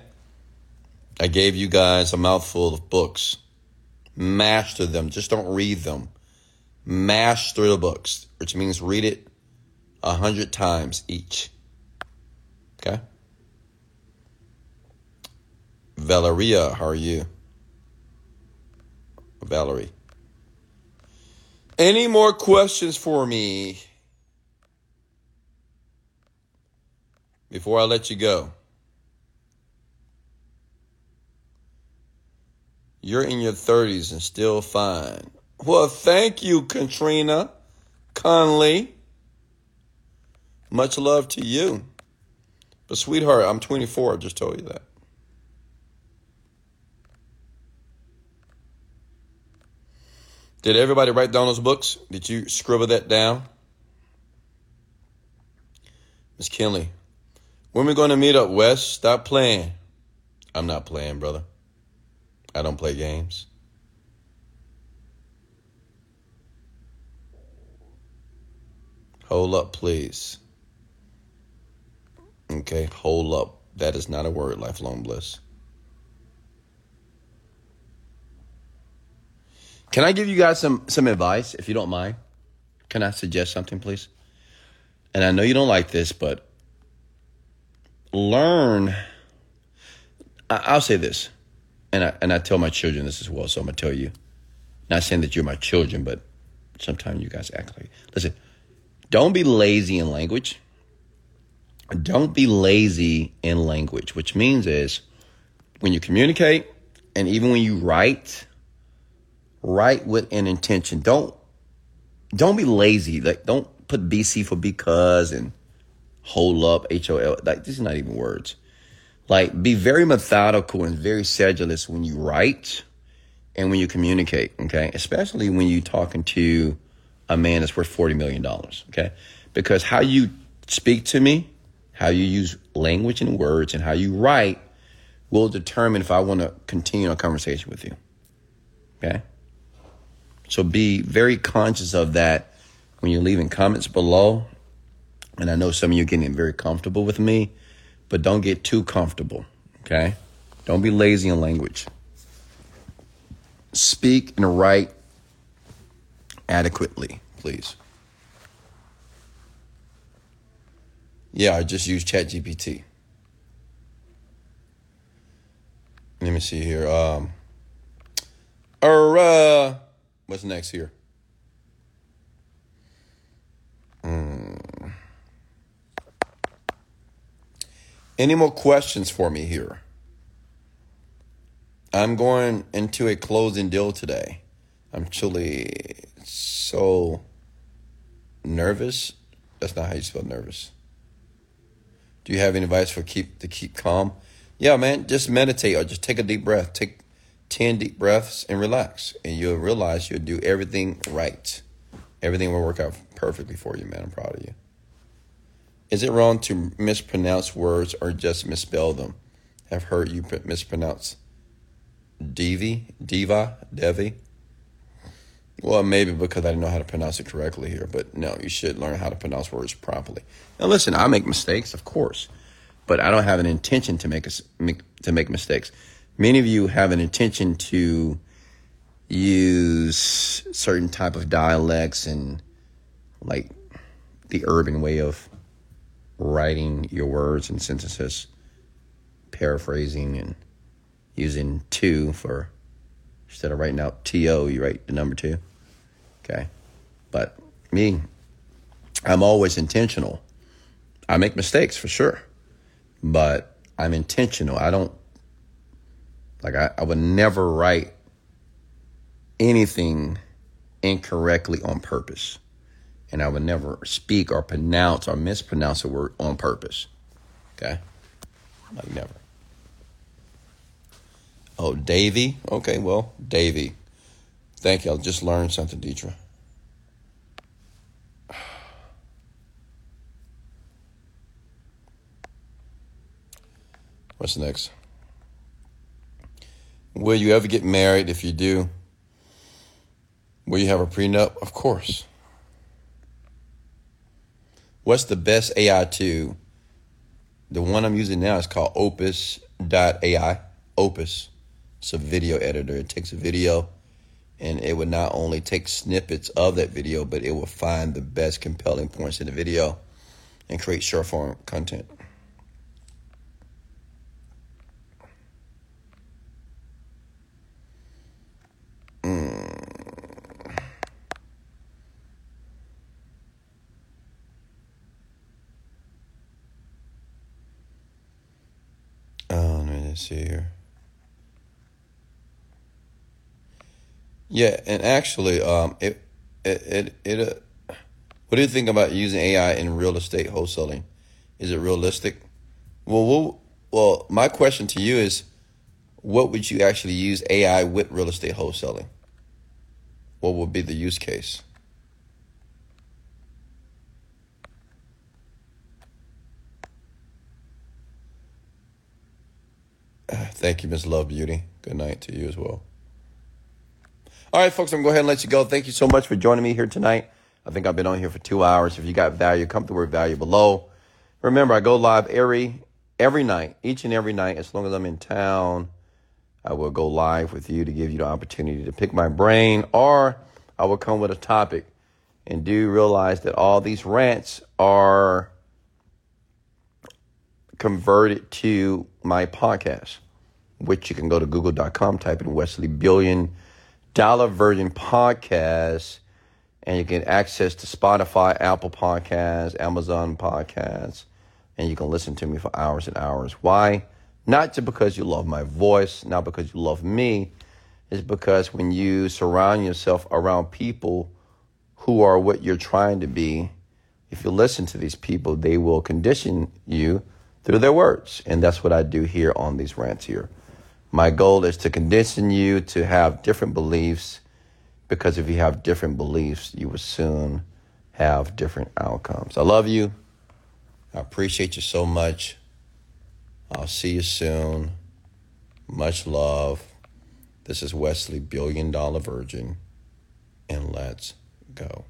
I gave you guys a mouthful of books. Master them. Just don't read them. Master the books, which means read it a hundred times each. Okay. Valeria, how are you? Valerie. Any more questions for me? before I let you go. You're in your thirties and still fine. Well, thank you, Katrina Conley. Much love to you. But sweetheart, I'm twenty-four. I just told you that. Did everybody write down those books? Did you scribble that down? Miss Kinley, when we going to meet up, Wes? Stop playing. I'm not playing, brother. I don't play games. Hold up, please. Okay, hold up. That is not a word, Lifelong Bliss. Can I give you guys some, some advice, if you don't mind? Can I suggest something, please? And I know you don't like this, but learn. I, I'll say this. And I and I tell my children this as well, so I'm going to tell you. Not saying that you're my children, but sometimes you guys act like... Listen, don't be lazy in language. Don't be lazy in language, which means is when you communicate and even when you write, write with an intention. Don't don't be lazy. Like, don't put B C for because and hold up, H O L. Like, this is not even words. Like, be very methodical and very sedulous when you write and when you communicate, okay? Especially when you're talking to a man that's worth forty million dollars, okay? Because how you speak to me, how you use language and words, and how you write will determine if I want to continue a conversation with you, okay? So be very conscious of that when you're leaving comments below. And I know some of you are getting very comfortable with me. But don't get too comfortable, okay? Don't be lazy in language. Speak and write adequately, please. Yeah, I just used ChatGPT. Let me see here. Um, or, uh, what's next here? Mm. Any more questions for me here? I'm going into a closing deal today. I'm truly so nervous. That's not how you spell nervous. Do you have any advice for keep to keep calm? Yeah, man, just meditate or just take a deep breath. Take ten deep breaths and relax. And you'll realize you'll do everything right. Everything will work out perfectly for you, man. I'm proud of you. Is it wrong to mispronounce words or just misspell them? I've heard you mispronounce Devi, Diva, Devi. Well, maybe because I didn't know how to pronounce it correctly here. But no, you should learn how to pronounce words properly. Now, listen, I make mistakes, of course. But I don't have an intention to make, a, to make mistakes. Many of you have an intention to use certain type of dialects and like the urban way of writing your words and sentences, paraphrasing and using two for, instead of writing out T O, you write the number two. Okay. But me, I'm always intentional. I make mistakes for sure, but I'm intentional. I don't, like I, I would never write anything incorrectly on purpose. And I would never speak or pronounce or mispronounce a word on purpose. Okay? Like, never. Oh, Davy? Okay, well, Davy. Thank you. I just learned something, Deidre. What's next? Will you ever get married? If you do, will you have a prenup? Of course. What's the best A I tool? The one I'm using now is called Opus dot A I. Opus. It's a video editor. It takes a video, and it would not only take snippets of that video, but it will find the best compelling points in the video and create short-form content. share. Yeah, and actually, um, it, it, it, it uh, what do you think about using A I in real estate wholesaling? Is it realistic? Well, well, well, my question to you is, what would you actually use A I with real estate wholesaling? What would be the use case? Thank you, Miss Love Beauty. Good night to you as well. All right, folks, I'm going to go ahead and let you go. Thank you so much for joining me here tonight. I think I've been on here for two hours. If you got value, come to word value below. Remember, I go live every every night, each and every night. As long as I'm in town, I will go live with you to give you the opportunity to pick my brain, or I will come with a topic. And do realize that all these rants are converted to my podcast, which you can go to google dot com, type in Wesley Billion Dollar Virgin Podcast, and you can access to Spotify, Apple Podcasts, Amazon Podcasts, and you can listen to me for hours and hours. Why? Not just because you love my voice, not because you love me. It's because when you surround yourself around people who are what you're trying to be, if you listen to these people, they will condition you through their words. And that's what I do here on these rants here. My goal is to condition you to have different beliefs, because if you have different beliefs, you will soon have different outcomes. I love you. I appreciate you so much. I'll see you soon. Much love. This is Wesley, Billion Dollar Virgin, and let's go.